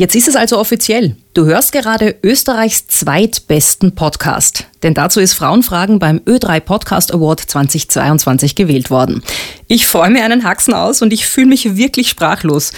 Jetzt ist es also offiziell. Du hörst gerade Österreichs zweitbesten Podcast. Denn dazu ist Frauenfragen beim Ö3 Podcast Award 2022 gewählt worden. Ich freue mir einen Haxen aus und ich fühle mich wirklich sprachlos.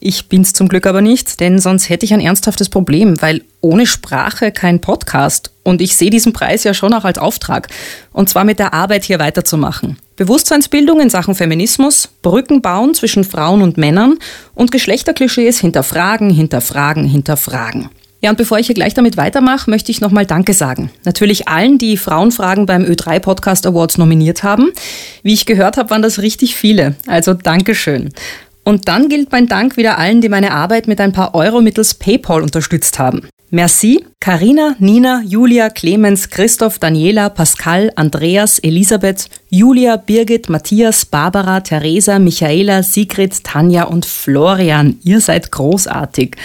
Ich bin's zum Glück aber nicht, denn sonst hätte ich ein ernsthaftes Problem, weil ohne Sprache kein Podcast. Und ich sehe diesen Preis ja schon auch als Auftrag. Und zwar mit der Arbeit hier weiterzumachen. Bewusstseinsbildung in Sachen Feminismus, Brücken bauen zwischen Frauen und Männern und Geschlechterklischees hinterfragen, hinterfragen, hinterfragen. Ja, und bevor ich hier gleich damit weitermache, möchte ich nochmal Danke sagen. Natürlich allen, die Frauenfragen beim Ö3 Podcast Awards nominiert haben. Wie ich gehört habe, waren das richtig viele. Also Dankeschön. Und dann gilt mein Dank wieder allen, die meine Arbeit mit ein paar Euro mittels PayPal unterstützt haben. Merci, Karina, Nina, Julia, Clemens, Christoph, Daniela, Pascal, Andreas, Elisabeth, Julia, Birgit, Matthias, Barbara, Theresa, Michaela, Sigrid, Tanja und Florian. Ihr seid großartig.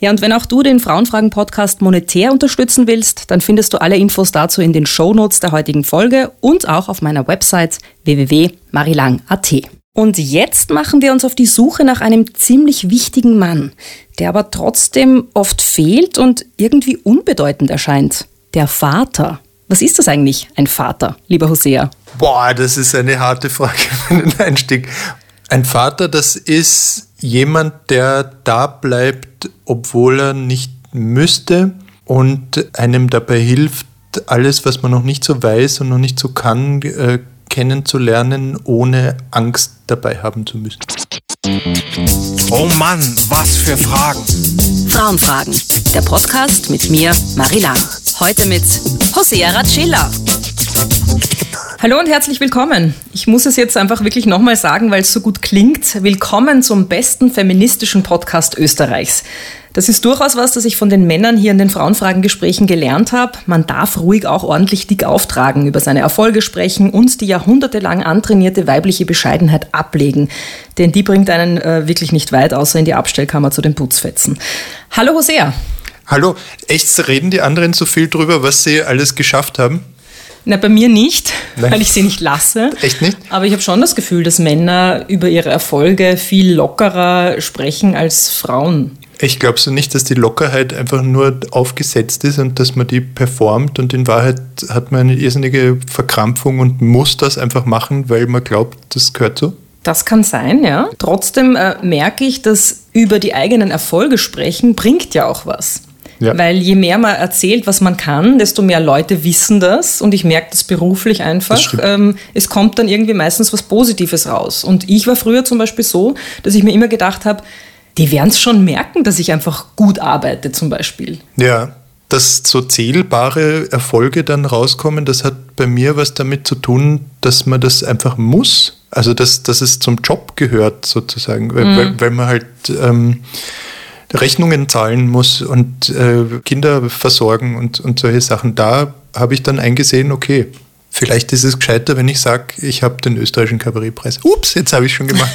Ja, und wenn auch du den Frauenfragen-Podcast monetär unterstützen willst, dann findest du alle Infos dazu in den Shownotes der heutigen Folge und auch auf meiner Website www.marilang.at. Und jetzt machen wir uns auf die Suche nach einem ziemlich wichtigen Mann, der aber trotzdem oft fehlt und irgendwie unbedeutend erscheint. Der Vater. Was ist das eigentlich, ein Vater, lieber Hosea? Boah, das ist eine harte Frage für einen Einstieg. Ein Vater, das ist jemand, der da bleibt, obwohl er nicht müsste und einem dabei hilft, alles, was man noch nicht so weiß und noch nicht so kann, kennenzulernen, ohne Angst dabei haben zu müssen. Oh Mann, was für Fragen! Frauenfragen, der Podcast mit mir, Marilang. Heute mit Hosea Ratschilla. Hallo und herzlich willkommen. Ich muss es jetzt einfach wirklich nochmal sagen, weil es so gut klingt. Willkommen zum besten feministischen Podcast Österreichs. Das ist durchaus was, das ich von den Männern hier in den Frauenfragengesprächen gelernt habe. Man darf ruhig auch ordentlich dick auftragen, über seine Erfolge sprechen und die jahrhundertelang antrainierte weibliche Bescheidenheit ablegen. Denn die bringt einen wirklich nicht weit, außer in die Abstellkammer zu den Putzfetzen. Hallo Hosea. Hallo. Echt, reden die anderen so viel drüber, was sie alles geschafft haben? Na, bei mir nicht, nein, weil ich sie nicht lasse. Echt nicht? Aber ich habe schon das Gefühl, dass Männer über ihre Erfolge viel lockerer sprechen als Frauen. Ich glaube so nicht, dass die Lockerheit einfach nur aufgesetzt ist und dass man die performt und in Wahrheit hat man eine irrsinnige Verkrampfung und muss das einfach machen, weil man glaubt, das gehört so. Das kann sein, ja. Trotzdem merke ich, dass über die eigenen Erfolge sprechen bringt ja auch was. Ja. Weil je mehr man erzählt, was man kann, desto mehr Leute wissen das und ich merke das beruflich einfach. Das es kommt dann irgendwie meistens was Positives raus. Und ich war früher zum Beispiel so, dass ich mir immer gedacht habe, die werden es schon merken, dass ich einfach gut arbeite zum Beispiel. Ja, dass so zählbare Erfolge dann rauskommen, das hat bei mir was damit zu tun, dass man das einfach muss. Also dass es zum Job gehört sozusagen, weil man halt Rechnungen zahlen muss und Kinder versorgen und solche Sachen. Da habe ich dann eingesehen, okay, vielleicht ist es gescheiter, wenn ich sage, ich habe den österreichischen Kabarettpreis. Ups, jetzt habe ich schon gemacht.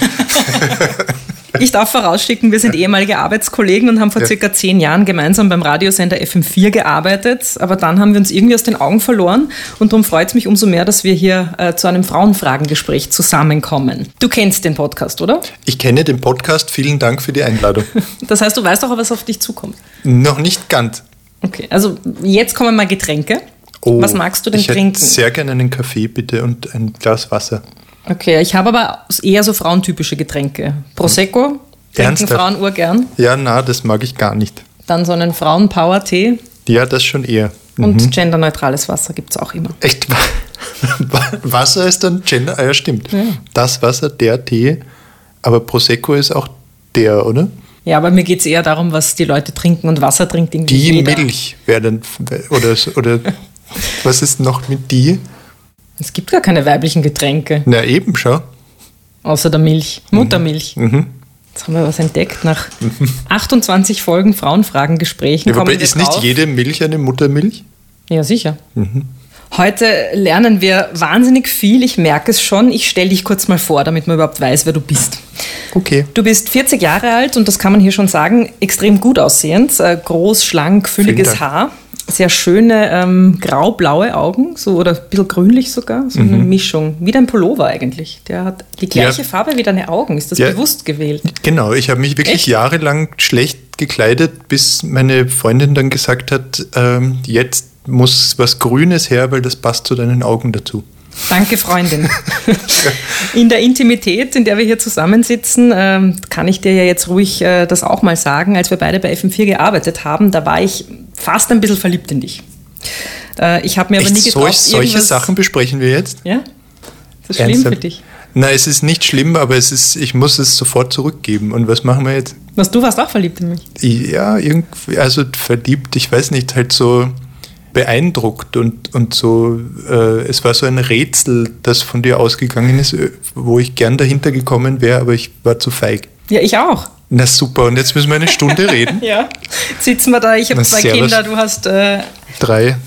Ich darf vorausschicken, wir sind ehemalige Arbeitskollegen und haben vor circa 10 Jahren gemeinsam beim Radiosender FM4 gearbeitet. Aber dann haben wir uns irgendwie aus den Augen verloren und darum freut es mich umso mehr, dass wir hier zu einem Frauenfragengespräch zusammenkommen. Du kennst den Podcast, oder? Ich kenne den Podcast. Vielen Dank für die Einladung. Das heißt, du weißt auch, was auf dich zukommt? Noch nicht ganz. Okay, also jetzt kommen mal Getränke. Oh, was magst du denn trinken? Ich hätte sehr gerne einen Kaffee, bitte, und ein Glas Wasser. Okay, ich habe aber eher so frauentypische Getränke. Prosecco, trinken Frauen urgern. Ja, na, das mag ich gar nicht. Dann so einen Frauen-Power-Tee. Ja, das schon eher. Und genderneutrales Wasser gibt es auch immer. Echt? Wasser ist dann gender... Ja, stimmt. Ja. Das Wasser, der Tee, aber Prosecco ist auch der, oder? Ja, aber mir geht es eher darum, was die Leute trinken und Wasser trinkt irgendwie jeder. Die Milch wäre dann... Oder was ist noch mit die... Es gibt gar keine weiblichen Getränke. Na eben, schau. Außer der Milch. Muttermilch. Mhm. Jetzt haben wir was entdeckt. Nach 28 Folgen Frauenfragengesprächen kommen wir drauf. Ist nicht jede Milch eine Muttermilch? Ja, sicher. Mhm. Heute lernen wir wahnsinnig viel. Ich merke es schon. Ich stelle dich kurz mal vor, damit man überhaupt weiß, wer du bist. Okay. Du bist 40 Jahre alt und das kann man hier schon sagen, extrem gut aussehend. Groß, schlank, fülliges Haar. sehr schöne graublaue Augen, so, oder ein bisschen grünlich sogar, so eine Mischung. Wie dein Pullover eigentlich. Der hat die gleiche Farbe wie deine Augen. Ist das bewusst gewählt? Genau, ich habe mich wirklich jahrelang schlecht gekleidet, bis meine Freundin dann gesagt hat, jetzt muss was Grünes her, weil das passt zu deinen Augen dazu. Danke, Freundin. In der Intimität, in der wir hier zusammensitzen, kann ich dir ja jetzt ruhig das auch mal sagen. Als wir beide bei FM4 gearbeitet haben, da war ich fast ein bisschen verliebt in dich. Ich habe mir aber nie getraut, solche Sachen besprechen wir jetzt? Ja? Ist das schlimm für dich? Nein, es ist nicht schlimm, aber ich muss es sofort zurückgeben. Und was machen wir jetzt? Du warst auch verliebt in mich. Ja, irgendwie, also verliebt, ich weiß nicht, halt so beeindruckt und so, es war so ein Rätsel, das von dir ausgegangen ist, wo ich gern dahinter gekommen wäre, aber ich war zu feig. Ja, ich auch. Na super, und jetzt müssen wir eine Stunde reden. Ja, jetzt sitzen wir da, ich habe 2 Kinder, du hast drei,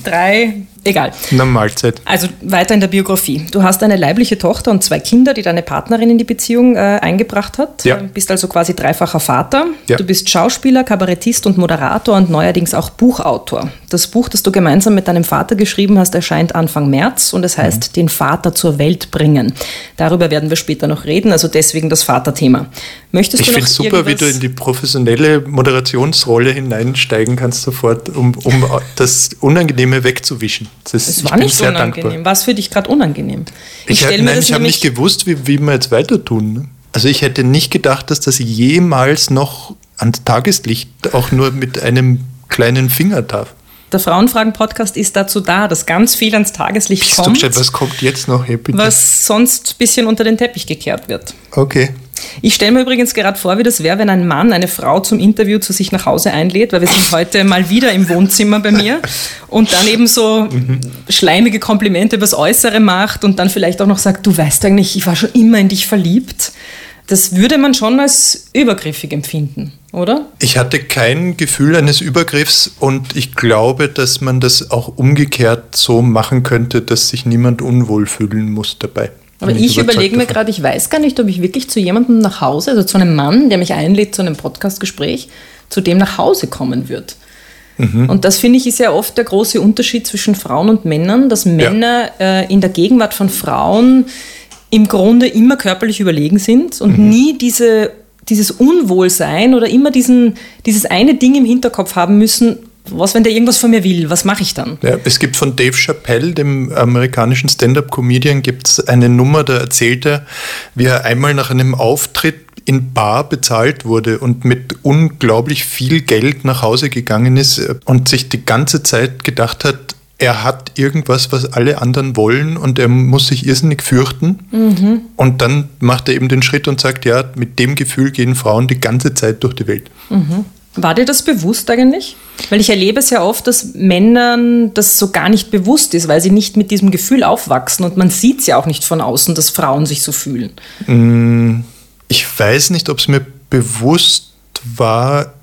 egal. Na, Mahlzeit. Also weiter in der Biografie. Du hast eine leibliche Tochter und 2 Kinder, die deine Partnerin in die Beziehung eingebracht hat. Ja. Du bist also quasi 3-facher Vater. Ja. Du bist Schauspieler, Kabarettist und Moderator und neuerdings auch Buchautor. Das Buch, das du gemeinsam mit deinem Vater geschrieben hast, erscheint Anfang März und es heißt Den Vater zur Welt bringen. Darüber werden wir später noch reden, also deswegen das Vaterthema. Möchtest du noch irgendwas? Ich finde super, wie du in die professionelle Moderationsrolle hineinsteigen kannst sofort, um das Unangenehme wegzuwischen. Es war nicht unangenehm. War es für dich gerade unangenehm? Ich habe nicht gewusst, wie wir jetzt weiter tun. Ne? Also ich hätte nicht gedacht, dass das jemals noch ans Tageslicht auch nur mit einem kleinen Finger darf. Der Frauenfragen-Podcast ist dazu da, dass ganz viel ans Tageslicht kommt. Was kommt jetzt noch? Hey, was sonst ein bisschen unter den Teppich gekehrt wird. Okay. Ich stelle mir übrigens gerade vor, wie das wäre, wenn ein Mann eine Frau zum Interview zu sich nach Hause einlädt, weil wir sind heute mal wieder im Wohnzimmer bei mir und dann eben so schleimige Komplimente über das Äußere macht und dann vielleicht auch noch sagt, du weißt eigentlich, ich war schon immer in dich verliebt. Das würde man schon als übergriffig empfinden, oder? Ich hatte kein Gefühl eines Übergriffs und ich glaube, dass man das auch umgekehrt so machen könnte, dass sich niemand unwohl fühlen muss dabei. Aber ich überlege mir gerade, ich weiß gar nicht, ob ich wirklich zu jemandem nach Hause, also zu einem Mann, der mich einlädt zu einem Podcast-Gespräch, zu dem nach Hause kommen wird. Mhm. Und das, finde ich, ist ja oft der große Unterschied zwischen Frauen und Männern, dass Männer in der Gegenwart von Frauen im Grunde immer körperlich überlegen sind und nie dieses Unwohlsein oder immer dieses eine Ding im Hinterkopf haben müssen, was, wenn der irgendwas von mir will, was mache ich dann? Ja, es gibt von Dave Chappelle, dem amerikanischen Stand-up-Comedian, gibt's eine Nummer, da erzählt er, wie er einmal nach einem Auftritt in bar bezahlt wurde und mit unglaublich viel Geld nach Hause gegangen ist und sich die ganze Zeit gedacht hat, er hat irgendwas, was alle anderen wollen und er muss sich irrsinnig fürchten. Mhm. Und dann macht er eben den Schritt und sagt, ja, mit dem Gefühl gehen Frauen die ganze Zeit durch die Welt. Mhm. War dir das bewusst eigentlich? Weil ich erlebe es ja oft, dass Männern das so gar nicht bewusst ist, weil sie nicht mit diesem Gefühl aufwachsen und man sieht es ja auch nicht von außen, dass Frauen sich so fühlen. Ich weiß nicht, ob es mir bewusst war.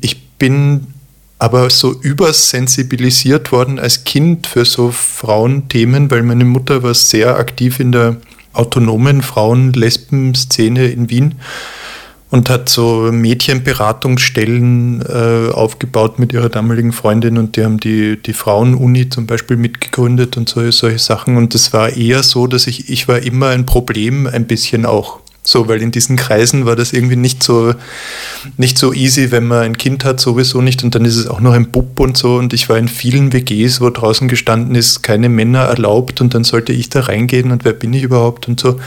Ich bin aber so übersensibilisiert worden als Kind für so Frauenthemen, weil meine Mutter war sehr aktiv in der autonomen Frauen-Lesben-Szene in Wien. Und hat so Mädchenberatungsstellen aufgebaut mit ihrer damaligen Freundin und die haben die Frauenuni zum Beispiel mitgegründet und solche Sachen. Und das war eher so, dass ich war immer ein Problem, ein bisschen auch. So, weil in diesen Kreisen war das irgendwie nicht so easy, wenn man ein Kind hat, sowieso nicht. Und dann ist es auch noch ein Bub und so. Und ich war in vielen WGs, wo draußen gestanden ist, keine Männer erlaubt und dann sollte ich da reingehen und wer bin ich überhaupt und so.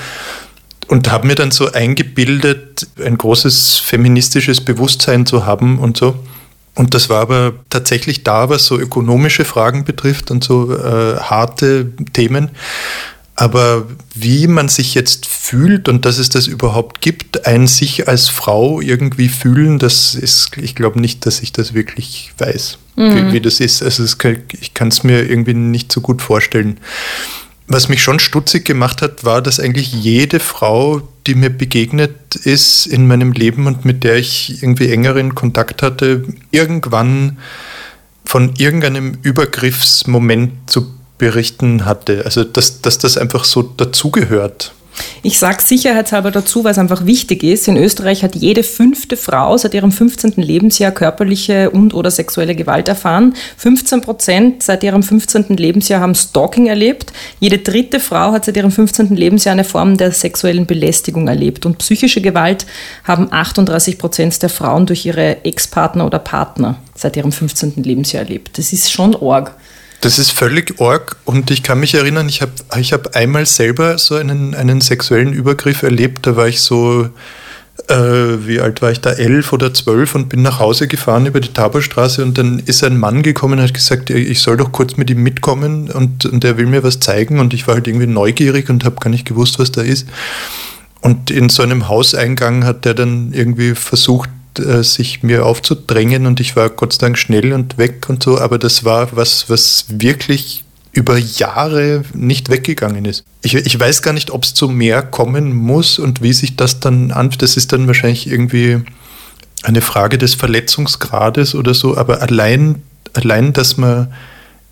Und habe mir dann so eingebildet, ein großes feministisches Bewusstsein zu haben und so. Und das war aber tatsächlich da, was so ökonomische Fragen betrifft und so harte Themen. Aber wie man sich jetzt fühlt und dass es das überhaupt gibt, ein sich als Frau irgendwie fühlen, das ist, ich glaube nicht, dass ich das wirklich weiß, wie das ist. Also ich kann es mir irgendwie nicht so gut vorstellen. Was mich schon stutzig gemacht hat, war, dass eigentlich jede Frau, die mir begegnet ist in meinem Leben und mit der ich irgendwie engeren Kontakt hatte, irgendwann von irgendeinem Übergriffsmoment zu berichten hatte. Also, dass das einfach so dazugehört. Ich sage sicherheitshalber dazu, weil es einfach wichtig ist. In Österreich hat jede 5. Frau seit ihrem 15. Lebensjahr körperliche und oder sexuelle Gewalt erfahren. 15% seit ihrem 15. Lebensjahr haben Stalking erlebt. Jede 3. Frau hat seit ihrem 15. Lebensjahr eine Form der sexuellen Belästigung erlebt. Und psychische Gewalt haben 38% der Frauen durch ihre Ex-Partner oder Partner seit ihrem 15. Lebensjahr erlebt. Das ist schon arg. Das ist völlig arg und ich kann mich erinnern, ich hab einmal selber so einen sexuellen Übergriff erlebt, da war ich so, wie alt war ich da, 11 oder 12 und bin nach Hause gefahren über die Taborstraße und dann ist ein Mann gekommen und hat gesagt, ich soll doch kurz mit ihm mitkommen und er will mir was zeigen und ich war halt irgendwie neugierig und habe gar nicht gewusst, was da ist. Und in so einem Hauseingang hat der dann irgendwie versucht, sich mir aufzudrängen und ich war Gott sei Dank schnell und weg und so, aber das war was wirklich über Jahre nicht weggegangen ist. Ich weiß gar nicht, ob es zu mehr kommen muss und wie sich das dann anfühlt. Das ist dann wahrscheinlich irgendwie eine Frage des Verletzungsgrades oder so, aber allein, dass man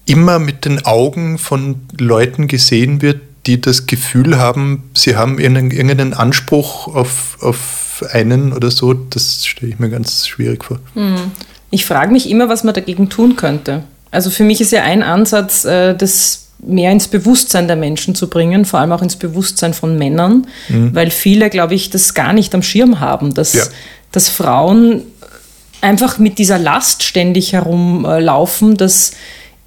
immer mit den Augen von Leuten gesehen wird, die das Gefühl haben, sie haben irgendeinen Anspruch auf einen oder so, das stelle ich mir ganz schwierig vor. Ich frage mich immer, was man dagegen tun könnte. Also für mich ist ja ein Ansatz, das mehr ins Bewusstsein der Menschen zu bringen, vor allem auch ins Bewusstsein von Männern, weil viele, glaube ich, das gar nicht am Schirm haben, dass Frauen einfach mit dieser Last ständig herumlaufen, dass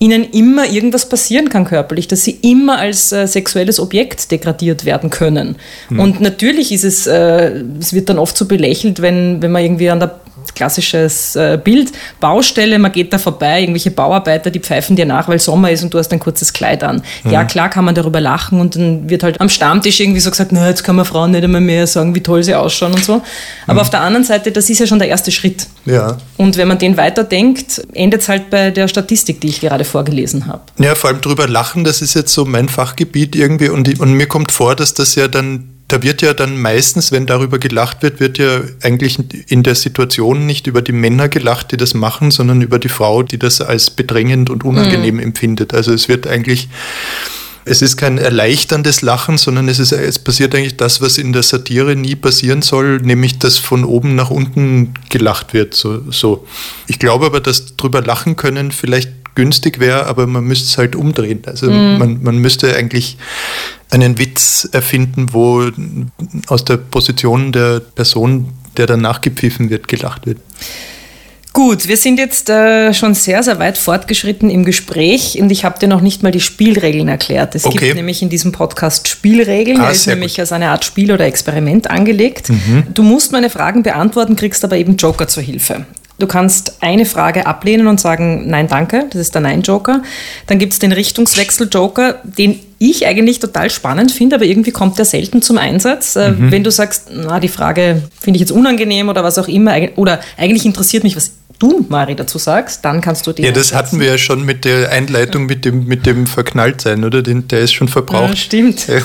ihnen immer irgendwas passieren kann körperlich, dass sie immer als sexuelles Objekt degradiert werden können. Und natürlich ist es wird dann oft so belächelt, wenn man irgendwie an der klassisches Bild, Baustelle, man geht da vorbei, irgendwelche Bauarbeiter, die pfeifen dir nach, weil Sommer ist und du hast ein kurzes Kleid an. Ja, klar kann man darüber lachen und dann wird halt am Stammtisch irgendwie so gesagt, na, jetzt können wir Frauen nicht einmal mehr sagen, wie toll sie ausschauen und so. Aber auf der anderen Seite, das ist ja schon der erste Schritt. Ja. Und wenn man den weiterdenkt, endet es halt bei der Statistik, die ich gerade vorgelesen habe. Ja, vor allem drüber lachen, das ist jetzt so mein Fachgebiet irgendwie und mir kommt vor, dass das ja dann da wird ja dann meistens, wenn darüber gelacht wird, wird ja eigentlich in der Situation nicht über die Männer gelacht, die das machen, sondern über die Frau, die das als bedrängend und unangenehm empfindet. Also es ist kein erleichterndes Lachen, sondern es passiert eigentlich das, was in der Satire nie passieren soll, nämlich dass von oben nach unten gelacht wird. So. Ich glaube aber, dass drüber lachen können vielleicht günstig wäre, aber man müsste es halt umdrehen. Also man müsste eigentlich einen Witz erfinden, wo aus der Position der Person, der danach gepfiffen wird, gelacht wird. Gut, wir sind jetzt schon sehr, sehr weit fortgeschritten im Gespräch und ich habe dir noch nicht mal die Spielregeln erklärt. Es gibt nämlich in diesem Podcast Spielregeln, der ist nämlich als eine Art Spiel oder Experiment angelegt. Du musst meine Fragen beantworten, kriegst aber eben Joker zur Hilfe. Du kannst eine Frage ablehnen und sagen, nein, danke, das ist der Nein-Joker. Dann gibt es den Richtungswechsel-Joker, den ich eigentlich total spannend finde, aber irgendwie kommt der selten zum Einsatz. Wenn du sagst, na, die Frage finde ich jetzt unangenehm oder was auch immer, oder eigentlich interessiert mich, was du, Mari, dazu sagst, dann kannst du den Ja, das hatten wir ja schon mit der Einleitung, mit dem Verknalltsein, oder? Der ist schon verbraucht. Ja, stimmt. Ja.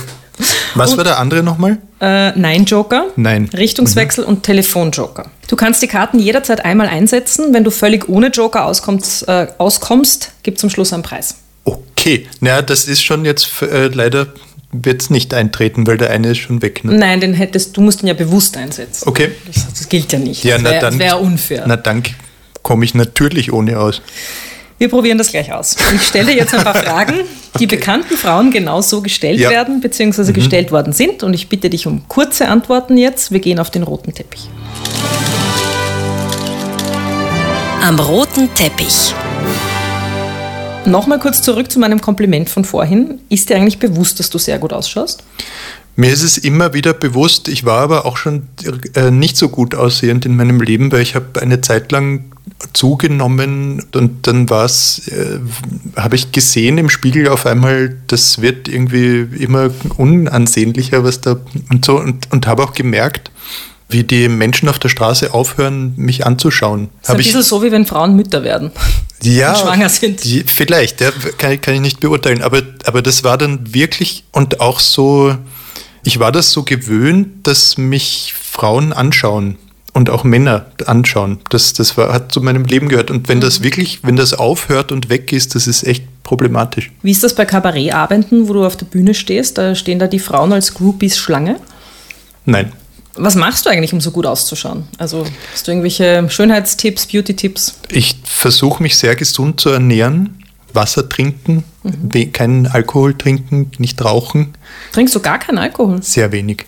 Was war der andere nochmal? Nein-Joker, Nein. Richtungswechsel und Telefon-Joker. Du kannst die Karten jederzeit einmal einsetzen. Wenn du völlig ohne Joker auskommst, gibt es am Schluss einen Preis. Okay, naja, das ist schon jetzt leider wird es nicht eintreten, weil der eine ist schon weg. Ne? Nein, du musst ihn ja bewusst einsetzen. Okay. Das gilt ja nicht. Ja, das wäre unfair. Na dann komme ich natürlich ohne aus. Wir probieren das gleich aus. Ich stelle jetzt ein paar Fragen, die bekannten Frauen genau so gestellt werden, beziehungsweise gestellt worden sind. Und ich bitte dich um kurze Antworten jetzt. Wir gehen auf den roten Teppich. Am roten Teppich. Nochmal kurz zurück zu meinem Kompliment von vorhin. Ist dir eigentlich bewusst, dass du sehr gut ausschaust? Mir ist es immer wieder bewusst. Ich war aber auch schon nicht so gut aussehend in meinem Leben, weil ich habe eine Zeit lang zugenommen und dann habe ich gesehen im Spiegel auf einmal, das wird irgendwie immer unansehnlicher, was da und so und habe auch gemerkt, wie die Menschen auf der Straße aufhören, mich anzuschauen. Das ist ein bisschen so, wie wenn Frauen Mütter werden. Ja, und schwanger sind. Vielleicht, ja, kann ich nicht beurteilen, aber das war dann wirklich und auch so, ich war das so gewöhnt, dass mich Frauen anschauen. Und auch Männer anschauen. Das hat zu meinem Leben gehört. Und wenn das aufhört und weg ist, das ist echt problematisch. Wie ist das bei Kabarettabenden, wo du auf der Bühne stehst? Stehen da die Frauen als Groupies Schlange? Nein. Was machst du eigentlich, um so gut auszuschauen? Also hast du irgendwelche Schönheitstipps, Beauty-Tipps? Ich versuche mich sehr gesund zu ernähren, Wasser trinken, keinen Alkohol trinken, nicht rauchen. Trinkst du gar keinen Alkohol? Sehr wenig.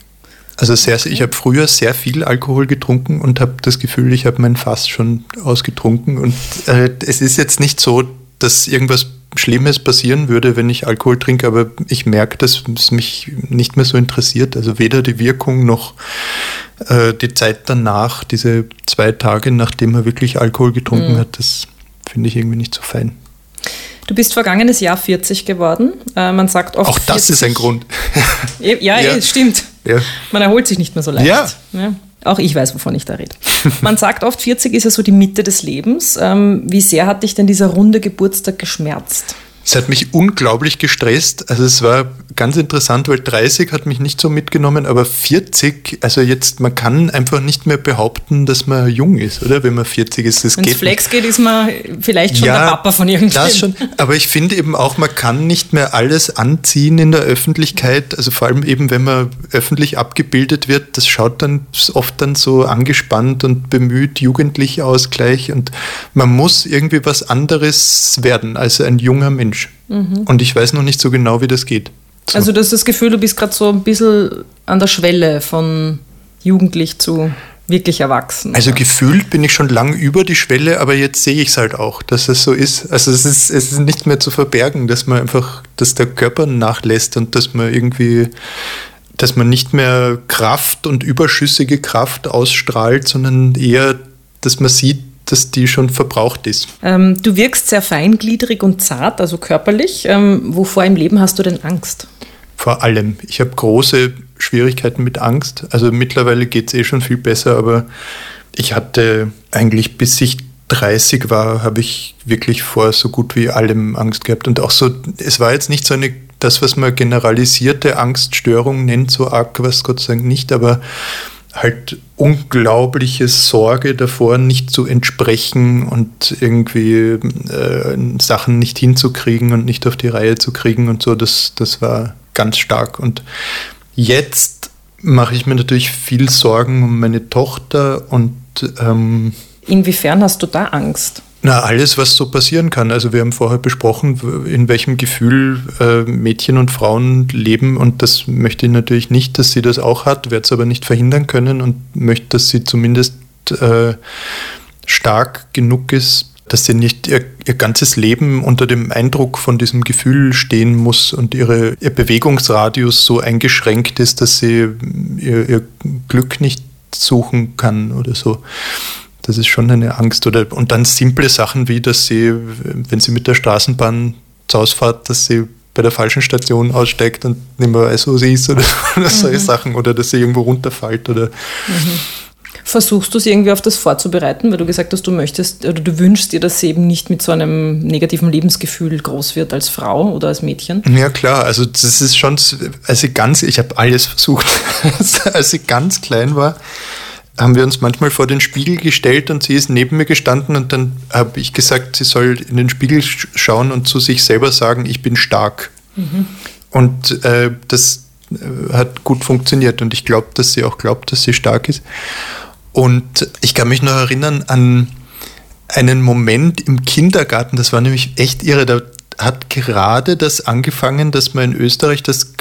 Also ich habe früher sehr viel Alkohol getrunken und habe das Gefühl, ich habe mein Fass schon ausgetrunken. Und es ist jetzt nicht so, dass irgendwas Schlimmes passieren würde, wenn ich Alkohol trinke, aber ich merke, dass es mich nicht mehr so interessiert. Also weder die Wirkung noch die Zeit danach, diese 2 Tage, nachdem man wirklich Alkohol getrunken hat, das finde ich irgendwie nicht so fein. Du bist vergangenes Jahr 40 geworden. Man sagt oft. Auch das 40. ist ein Grund. Ja, stimmt. Ja. Man erholt sich nicht mehr so leicht. Ja. Ja. Auch ich weiß, wovon ich da rede. Man sagt oft, 40 ist ja so die Mitte des Lebens. Wie sehr hat dich denn dieser runde Geburtstag geschmerzt? Es hat mich unglaublich gestresst. Also es war ganz interessant, weil 30 hat mich nicht so mitgenommen, aber 40, also jetzt, man kann einfach nicht mehr behaupten, dass man jung ist, oder? Wenn man 40 ist, das geht nicht. Wenn es Flex geht, ist man vielleicht schon der Papa von irgendjemandem. Das schon. Aber ich finde eben auch, man kann nicht mehr alles anziehen in der Öffentlichkeit, also vor allem eben, wenn man öffentlich abgebildet wird, das schaut dann oft dann so angespannt und bemüht, jugendlich aus gleich, und man muss irgendwie was anderes werden als ein junger Mensch. Und ich weiß noch nicht so genau, wie das geht. So. Also du hast das Gefühl, du bist gerade so ein bisschen an der Schwelle von jugendlich zu wirklich erwachsen. Also gefühlt bin ich schon lang über die Schwelle, aber jetzt sehe ich es halt auch, dass es so ist. Also es ist nicht mehr zu verbergen, dass man einfach, dass der Körper nachlässt und dass man irgendwie, dass man nicht mehr Kraft und überschüssige Kraft ausstrahlt, sondern eher, dass man sieht, dass die schon verbraucht ist. Du wirkst sehr feingliedrig und zart, also körperlich. Wovor im Leben hast du denn Angst? Vor allem. Ich habe große Schwierigkeiten mit Angst. Also mittlerweile geht es schon viel besser, aber ich hatte eigentlich, bis ich 30 war, habe ich wirklich vor so gut wie allem Angst gehabt. Und auch so, es war jetzt nicht so eine, das, was man generalisierte Angststörung nennt, so arg was, Gott sei Dank nicht, aber halt unglaubliche Sorge davor, nicht zu entsprechen und irgendwie Sachen nicht hinzukriegen und nicht auf die Reihe zu kriegen und so, das war ganz stark. Und jetzt mache ich mir natürlich viel Sorgen um meine Tochter und... Inwiefern hast du da Angst? Na, alles, was so passieren kann. Also wir haben vorher besprochen, in welchem Gefühl Mädchen und Frauen leben, und das möchte ich natürlich nicht, dass sie das auch hat, werde es aber nicht verhindern können und möchte, dass sie zumindest stark genug ist, dass sie nicht ihr ganzes Leben unter dem Eindruck von diesem Gefühl stehen muss und ihr Bewegungsradius so eingeschränkt ist, dass sie ihr Glück nicht suchen kann oder so. Das ist schon eine Angst. Und dann simple Sachen wie, dass sie, wenn sie mit der Straßenbahn zur Ausfahrt, dass sie bei der falschen Station aussteigt und nicht mehr weiß, wo sie ist oder solche Sachen. Oder dass sie irgendwo runterfällt. Oder. Versuchst du sie irgendwie auf das vorzubereiten? Weil du gesagt hast, du möchtest oder du wünschst dir, dass sie eben nicht mit so einem negativen Lebensgefühl groß wird als Frau oder als Mädchen. Ja klar, also das ist schon, ich habe alles versucht, als sie ganz klein war. Haben wir uns manchmal vor den Spiegel gestellt und sie ist neben mir gestanden, und dann habe ich gesagt, sie soll in den Spiegel schauen und zu sich selber sagen, ich bin stark. Und das hat gut funktioniert, und ich glaube, dass sie auch glaubt, dass sie stark ist. Und ich kann mich noch erinnern an einen Moment im Kindergarten, das war nämlich echt irre, da hat gerade das angefangen, dass man in Österreich, dass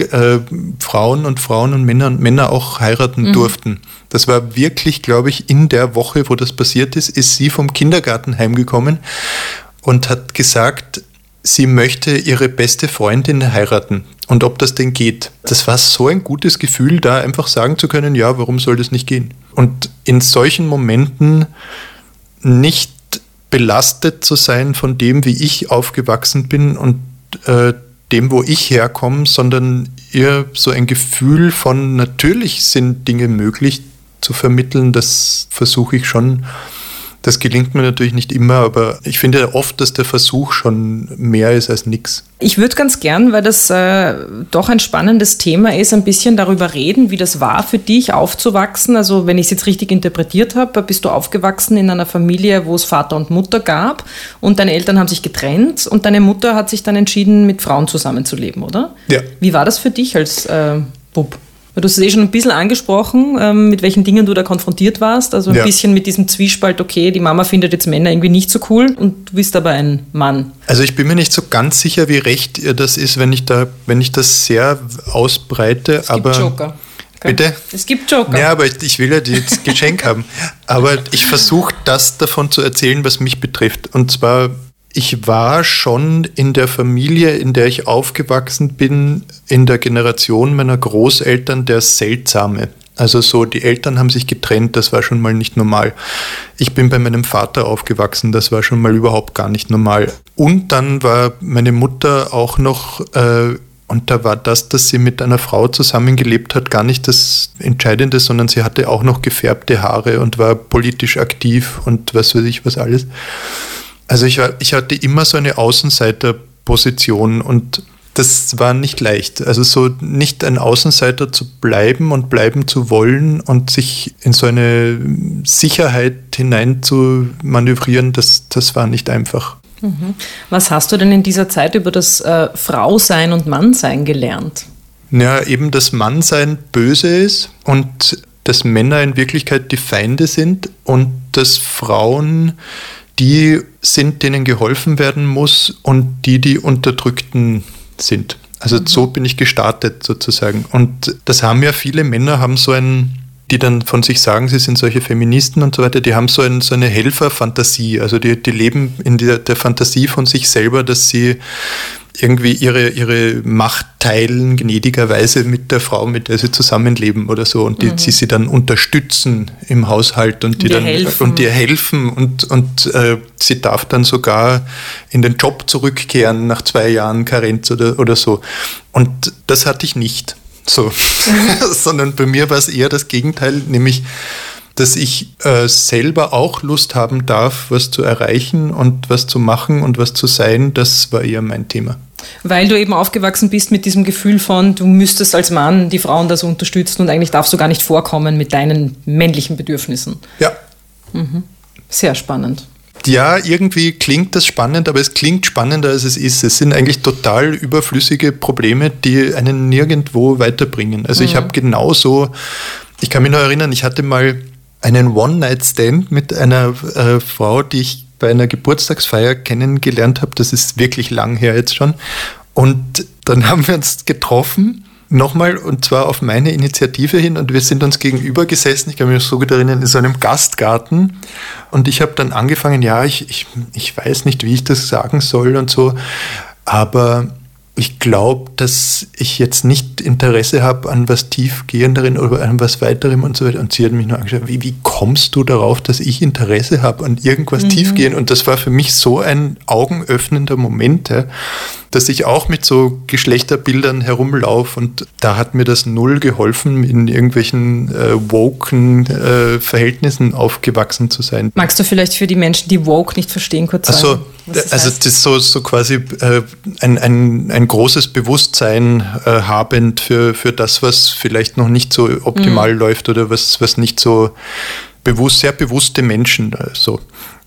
Frauen und Männer auch heiraten durften. Das war wirklich, glaube ich, in der Woche, wo das passiert ist sie vom Kindergarten heimgekommen und hat gesagt, sie möchte ihre beste Freundin heiraten und ob das denn geht. Das war so ein gutes Gefühl, da einfach sagen zu können, ja, warum soll das nicht gehen? Und in solchen Momenten nicht belastet zu sein von dem, wie ich aufgewachsen bin und dem, wo ich herkomme, sondern eher so ein Gefühl von, natürlich sind Dinge möglich, zu vermitteln, das versuche ich schon, Das gelingt mir natürlich nicht immer, aber ich finde oft, dass der Versuch schon mehr ist als nichts. Ich würde ganz gern, weil das doch ein spannendes Thema ist, ein bisschen darüber reden, wie das war für dich aufzuwachsen. Also wenn ich es jetzt richtig interpretiert habe, bist du aufgewachsen in einer Familie, wo es Vater und Mutter gab und deine Eltern haben sich getrennt und deine Mutter hat sich dann entschieden, mit Frauen zusammenzuleben, oder? Ja. Wie war das für dich als Bub? Du hast es eh schon ein bisschen angesprochen, mit welchen Dingen du da konfrontiert warst. Also ein bisschen mit diesem Zwiespalt, okay, die Mama findet jetzt Männer irgendwie nicht so cool und du bist aber ein Mann. Also ich bin mir nicht so ganz sicher, wie recht ihr das ist, wenn ich das sehr ausbreite. Es gibt Joker. Okay. Bitte? Es gibt Joker. Ja, aber ich will ja das Geschenk haben. Aber ich versuche, das davon zu erzählen, was mich betrifft. Und zwar, ich war schon in der Familie, in der ich aufgewachsen bin, in der Generation meiner Großeltern der Seltsame. Also so, die Eltern haben sich getrennt, das war schon mal nicht normal. Ich bin bei meinem Vater aufgewachsen, das war schon mal überhaupt gar nicht normal. Und dann war meine Mutter auch noch, und da war das, dass sie mit einer Frau zusammengelebt hat, gar nicht das Entscheidende, sondern sie hatte auch noch gefärbte Haare und war politisch aktiv und was weiß ich was alles. Also ich hatte immer so eine Außenseiterposition und das war nicht leicht. Also so nicht ein Außenseiter zu bleiben und bleiben zu wollen und sich in so eine Sicherheit hinein zu manövrieren, das war nicht einfach. Mhm. Was hast du denn in dieser Zeit über das Frausein und Mannsein gelernt? Ja, eben, dass Mannsein böse ist und dass Männer in Wirklichkeit die Feinde sind und dass Frauen die sind, denen geholfen werden muss und die Unterdrückten sind. Also so bin ich gestartet sozusagen. Und das haben ja viele Männer, die dann von sich sagen, sie sind solche Feministen und so weiter, die haben so eine Helferfantasie. Also die leben in der Fantasie von sich selber, dass sie irgendwie ihre Macht teilen, gnädigerweise mit der Frau, mit der sie zusammenleben oder so, und die sie dann unterstützen im Haushalt und die dann helfen. Und ihr helfen und sie darf dann sogar in den Job zurückkehren nach 2 Jahren Karenz oder so. Und das hatte ich nicht so, sondern bei mir war es eher das Gegenteil, nämlich dass ich selber auch Lust haben darf, was zu erreichen und was zu machen und was zu sein, das war eher mein Thema. Weil du eben aufgewachsen bist mit diesem Gefühl von, du müsstest als Mann die Frauen das unterstützen und eigentlich darfst du gar nicht vorkommen mit deinen männlichen Bedürfnissen. Ja. Mhm. Sehr spannend. Ja, irgendwie klingt das spannend, aber es klingt spannender, als es ist. Es sind eigentlich total überflüssige Probleme, die einen nirgendwo weiterbringen. Also ich kann mich noch erinnern, ich hatte mal einen One-Night-Stand mit einer Frau, die ich bei einer Geburtstagsfeier kennengelernt habe. Das ist wirklich lang her jetzt schon. Und dann haben wir uns getroffen, nochmal, und zwar auf meine Initiative hin. Und wir sind uns gegenüber gesessen, ich kann mich so gut erinnern, in so einem Gastgarten. Und ich habe dann angefangen, ja, ich weiß nicht, wie ich das sagen soll und so, aber ich glaube, dass ich jetzt nicht Interesse habe an was Tiefgehenderen oder an was Weiterem und so weiter. Und sie hat mich nur angeschaut, wie kommst du darauf, dass ich Interesse habe an irgendwas Tiefgehendem? Und das war für mich so ein augenöffnender Moment, ja, dass ich auch mit so Geschlechterbildern herumlaufe. Und da hat mir das null geholfen, in irgendwelchen woken Verhältnissen aufgewachsen zu sein. Magst du vielleicht für die Menschen, die woke nicht verstehen, kurz sagen? Also, das ist so quasi ein großes Bewusstsein habend für das, was vielleicht noch nicht so optimal läuft oder was nicht so sehr bewusste Menschen. So.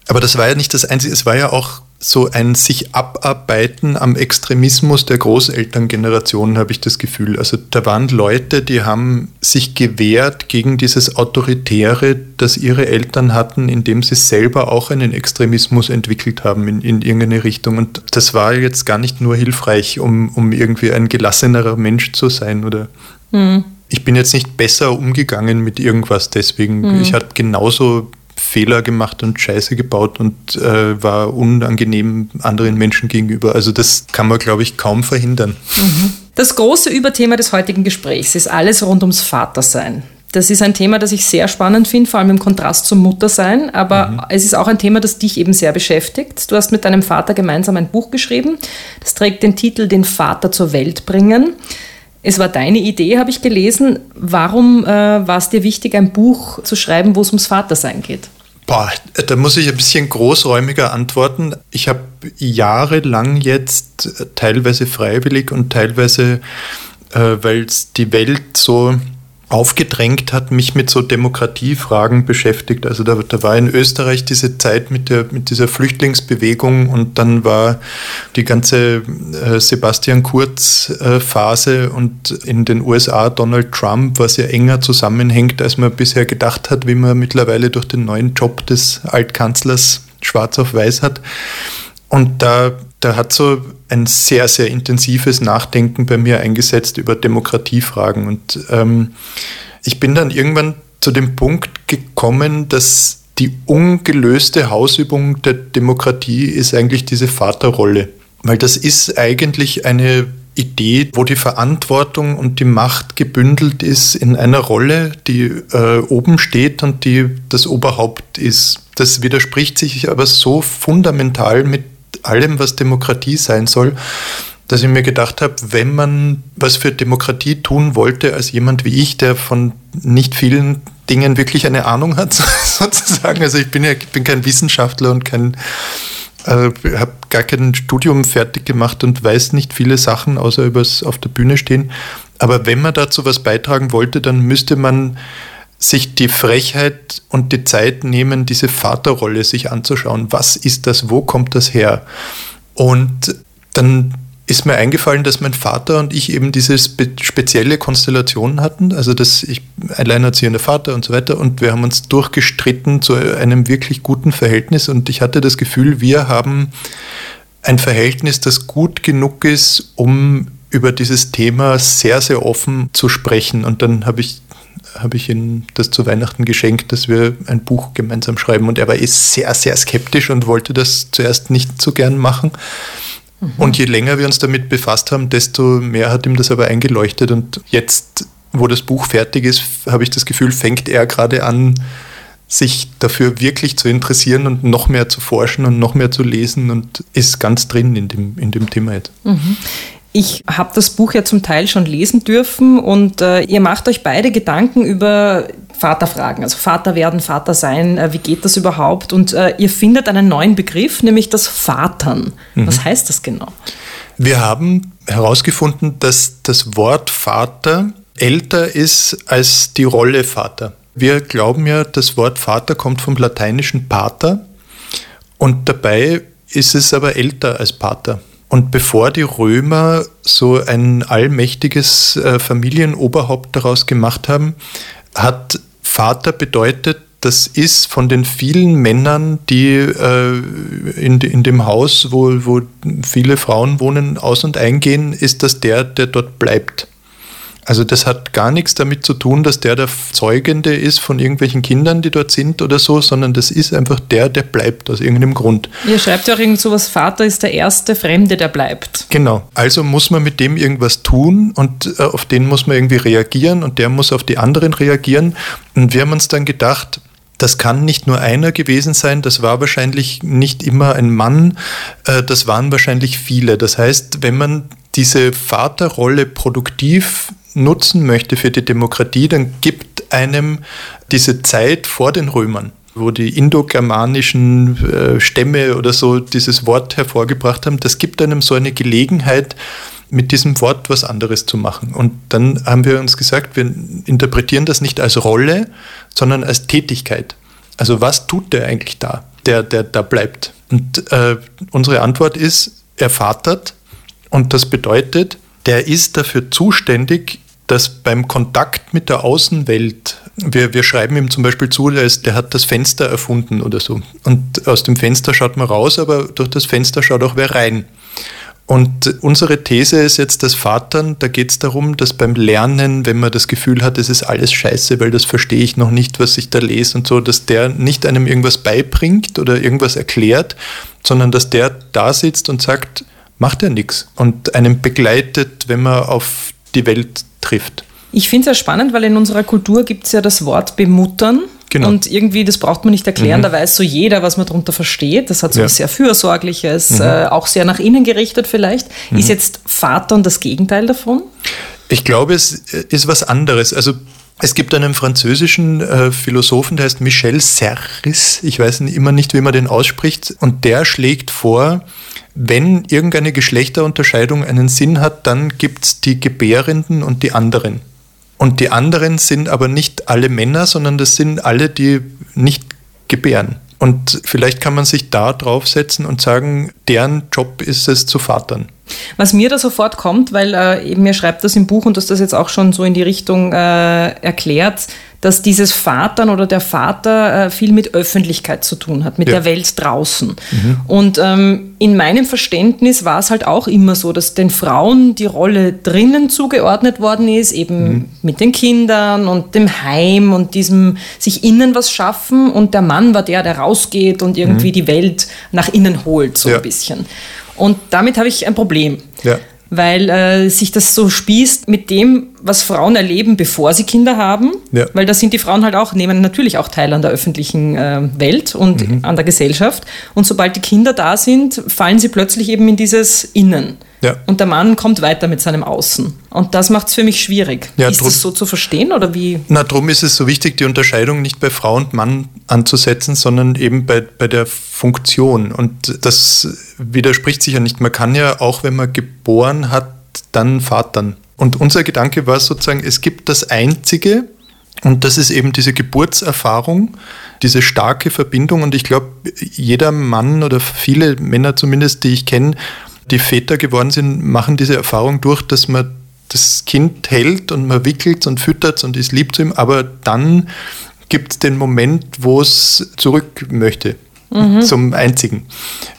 Aber das war ja nicht das Einzige, es war ja auch so ein sich abarbeiten am Extremismus der Großelterngeneration, habe ich das Gefühl. Also da waren Leute, die haben sich gewehrt gegen dieses Autoritäre, das ihre Eltern hatten, indem sie selber auch einen Extremismus entwickelt haben in irgendeine Richtung. Und das war jetzt gar nicht nur hilfreich, um irgendwie ein gelassenerer Mensch zu sein. Oder ich bin jetzt nicht besser umgegangen mit irgendwas, deswegen. Ich hatte genauso Fehler gemacht und Scheiße gebaut und war unangenehm anderen Menschen gegenüber. Also das kann man, glaube ich, kaum verhindern. Das große Überthema des heutigen Gesprächs ist alles rund ums Vatersein. Das ist ein Thema, das ich sehr spannend finde, vor allem im Kontrast zum Muttersein. Aber es ist auch ein Thema, das dich eben sehr beschäftigt. Du hast mit deinem Vater gemeinsam ein Buch geschrieben. Das trägt den Titel Den Vater zur Welt bringen. Es war deine Idee, habe ich gelesen. Warum war es dir wichtig, ein Buch zu schreiben, wo es ums Vatersein geht? Da muss ich ein bisschen großräumiger antworten. Ich habe jahrelang jetzt teilweise freiwillig und teilweise, weil es die Welt so aufgedrängt hat, mich mit so Demokratiefragen beschäftigt. Also da war in Österreich diese Zeit mit dieser Flüchtlingsbewegung und dann war die ganze Sebastian Kurz Phase und in den USA Donald Trump, was ja enger zusammenhängt, als man bisher gedacht hat, wie man mittlerweile durch den neuen Job des Altkanzlers schwarz auf weiß hat. Und da hat so ein sehr, sehr intensives Nachdenken bei mir eingesetzt über Demokratiefragen. Und ich bin dann irgendwann zu dem Punkt gekommen, dass die ungelöste Hausübung der Demokratie ist eigentlich diese Vaterrolle. Weil das ist eigentlich eine Idee, wo die Verantwortung und die Macht gebündelt ist in einer Rolle, die oben steht und die das Oberhaupt ist. Das widerspricht sich aber so fundamental mit allem, was Demokratie sein soll, dass ich mir gedacht habe, wenn man was für Demokratie tun wollte, als jemand wie ich, der von nicht vielen Dingen wirklich eine Ahnung hat, sozusagen, also ich bin kein Wissenschaftler und habe gar kein Studium fertig gemacht und weiß nicht viele Sachen, außer übers auf der Bühne stehen, aber wenn man dazu was beitragen wollte, dann müsste man sich die Frechheit und die Zeit nehmen, diese Vaterrolle sich anzuschauen. Was ist das? Wo kommt das her? Und dann ist mir eingefallen, dass mein Vater und ich eben diese spezielle Konstellation hatten. Also dass ich alleinerziehender Vater und so weiter. Und wir haben uns durchgestritten zu einem wirklich guten Verhältnis. Und ich hatte das Gefühl, wir haben ein Verhältnis, das gut genug ist, um über dieses Thema sehr, sehr offen zu sprechen. Und dann habe ich ihm das zu Weihnachten geschenkt, dass wir ein Buch gemeinsam schreiben. Und er war sehr, sehr skeptisch und wollte das zuerst nicht so gern machen. Mhm. Und je länger wir uns damit befasst haben, desto mehr hat ihm das aber eingeleuchtet. Und jetzt, wo das Buch fertig ist, habe ich das Gefühl, fängt er gerade an, sich dafür wirklich zu interessieren und noch mehr zu forschen und noch mehr zu lesen und ist ganz drin in dem Thema jetzt. Mhm. Ich habe das Buch ja zum Teil schon lesen dürfen und ihr macht euch beide Gedanken über Vaterfragen, also Vater werden, Vater sein, wie geht das überhaupt? Und ihr findet einen neuen Begriff, nämlich das Vatern. Mhm. Was heißt das genau? Wir haben herausgefunden, dass das Wort Vater älter ist als die Rolle Vater. Wir glauben ja, das Wort Vater kommt vom lateinischen Pater und dabei ist es aber älter als Pater. Und bevor die Römer so ein allmächtiges Familienoberhaupt daraus gemacht haben, hat Vater bedeutet, das ist von den vielen Männern, die in dem Haus, wo viele Frauen wohnen, aus- und eingehen, ist das der dort bleibt. Also das hat gar nichts damit zu tun, dass der Zeugende ist von irgendwelchen Kindern, die dort sind oder so, sondern das ist einfach der bleibt aus irgendeinem Grund. Ihr schreibt ja auch irgend sowas, Vater ist der erste Fremde, der bleibt. Genau, also muss man mit dem irgendwas tun und auf den muss man irgendwie reagieren und der muss auf die anderen reagieren. Und wir haben uns dann gedacht, das kann nicht nur einer gewesen sein, das war wahrscheinlich nicht immer ein Mann, das waren wahrscheinlich viele. Das heißt, wenn man diese Vaterrolle produktiv nutzen möchte für die Demokratie, dann gibt einem diese Zeit vor den Römern, wo die indogermanischen Stämme oder so dieses Wort hervorgebracht haben, das gibt einem so eine Gelegenheit, mit diesem Wort was anderes zu machen. Und dann haben wir uns gesagt, wir interpretieren das nicht als Rolle, sondern als Tätigkeit. Also was tut der eigentlich da, der da bleibt? Und unsere Antwort ist, er vatert und das bedeutet, der ist dafür zuständig, dass beim Kontakt mit der Außenwelt, wir schreiben ihm zum Beispiel zu, der hat das Fenster erfunden oder so. Und aus dem Fenster schaut man raus, aber durch das Fenster schaut auch wer rein. Und unsere These ist jetzt das Vatern, da geht es darum, dass beim Lernen, wenn man das Gefühl hat, es ist alles scheiße, weil das verstehe ich noch nicht, was ich da lese und so, dass der nicht einem irgendwas beibringt oder irgendwas erklärt, sondern dass der da sitzt und sagt, macht er nichts und einem begleitet, wenn man auf die Welt trifft. Ich finde es ja spannend, weil in unserer Kultur gibt es ja das Wort bemuttern. Genau. Und irgendwie, das braucht man nicht erklären, da weiß so jeder, was man darunter versteht. Das hat so was sehr Fürsorgliches, auch sehr nach innen gerichtet vielleicht. Ist jetzt Vater und das Gegenteil davon? Ich glaube, es ist was anderes. Also Es gibt einen französischen Philosophen, der heißt Michel Serres. Ich weiß immer nicht, wie man den ausspricht. Und der schlägt vor, wenn irgendeine Geschlechterunterscheidung einen Sinn hat, dann gibt es die Gebärenden und die anderen. Und die anderen sind aber nicht alle Männer, sondern das sind alle, die nicht gebären. Und vielleicht kann man sich da draufsetzen und sagen, deren Job ist es zu vatern. Was mir da sofort kommt, weil mir schreibt das im Buch und du hast das jetzt auch schon so in die Richtung erklärt, dass dieses Vatern oder der Vater viel mit Öffentlichkeit zu tun hat, mit der Welt draußen. Mhm. Und in meinem Verständnis war es halt auch immer so, dass den Frauen die Rolle drinnen zugeordnet worden ist, eben mit den Kindern und dem Heim und diesem sich innen was schaffen, und der Mann war der rausgeht und irgendwie die Welt nach innen holt, so ein bisschen. Und damit habe ich ein Problem, weil sich das so spießt mit dem, was Frauen erleben, bevor sie Kinder haben, weil da sind die Frauen halt auch, nehmen natürlich auch teil an der öffentlichen Welt und an der Gesellschaft, und sobald die Kinder da sind, fallen sie plötzlich eben in dieses Innen. Ja. Und der Mann kommt weiter mit seinem Außen. Und das macht es für mich schwierig. Ja, ist das so zu verstehen oder wie? Na, darum ist es so wichtig, die Unterscheidung nicht bei Frau und Mann anzusetzen, sondern eben bei der Funktion. Und das widerspricht sich ja nicht. Man kann ja auch, wenn man geboren hat, dann vatern. Und unser Gedanke war sozusagen, es gibt das Einzige, und das ist eben diese Geburtserfahrung, diese starke Verbindung. Und ich glaube, jeder Mann oder viele Männer zumindest, die ich kenne, die Väter geworden sind, machen diese Erfahrung durch, dass man das Kind hält und man wickelt es und füttert es und ist lieb zu ihm, aber dann gibt es den Moment, wo es zurück möchte, zum Einzigen.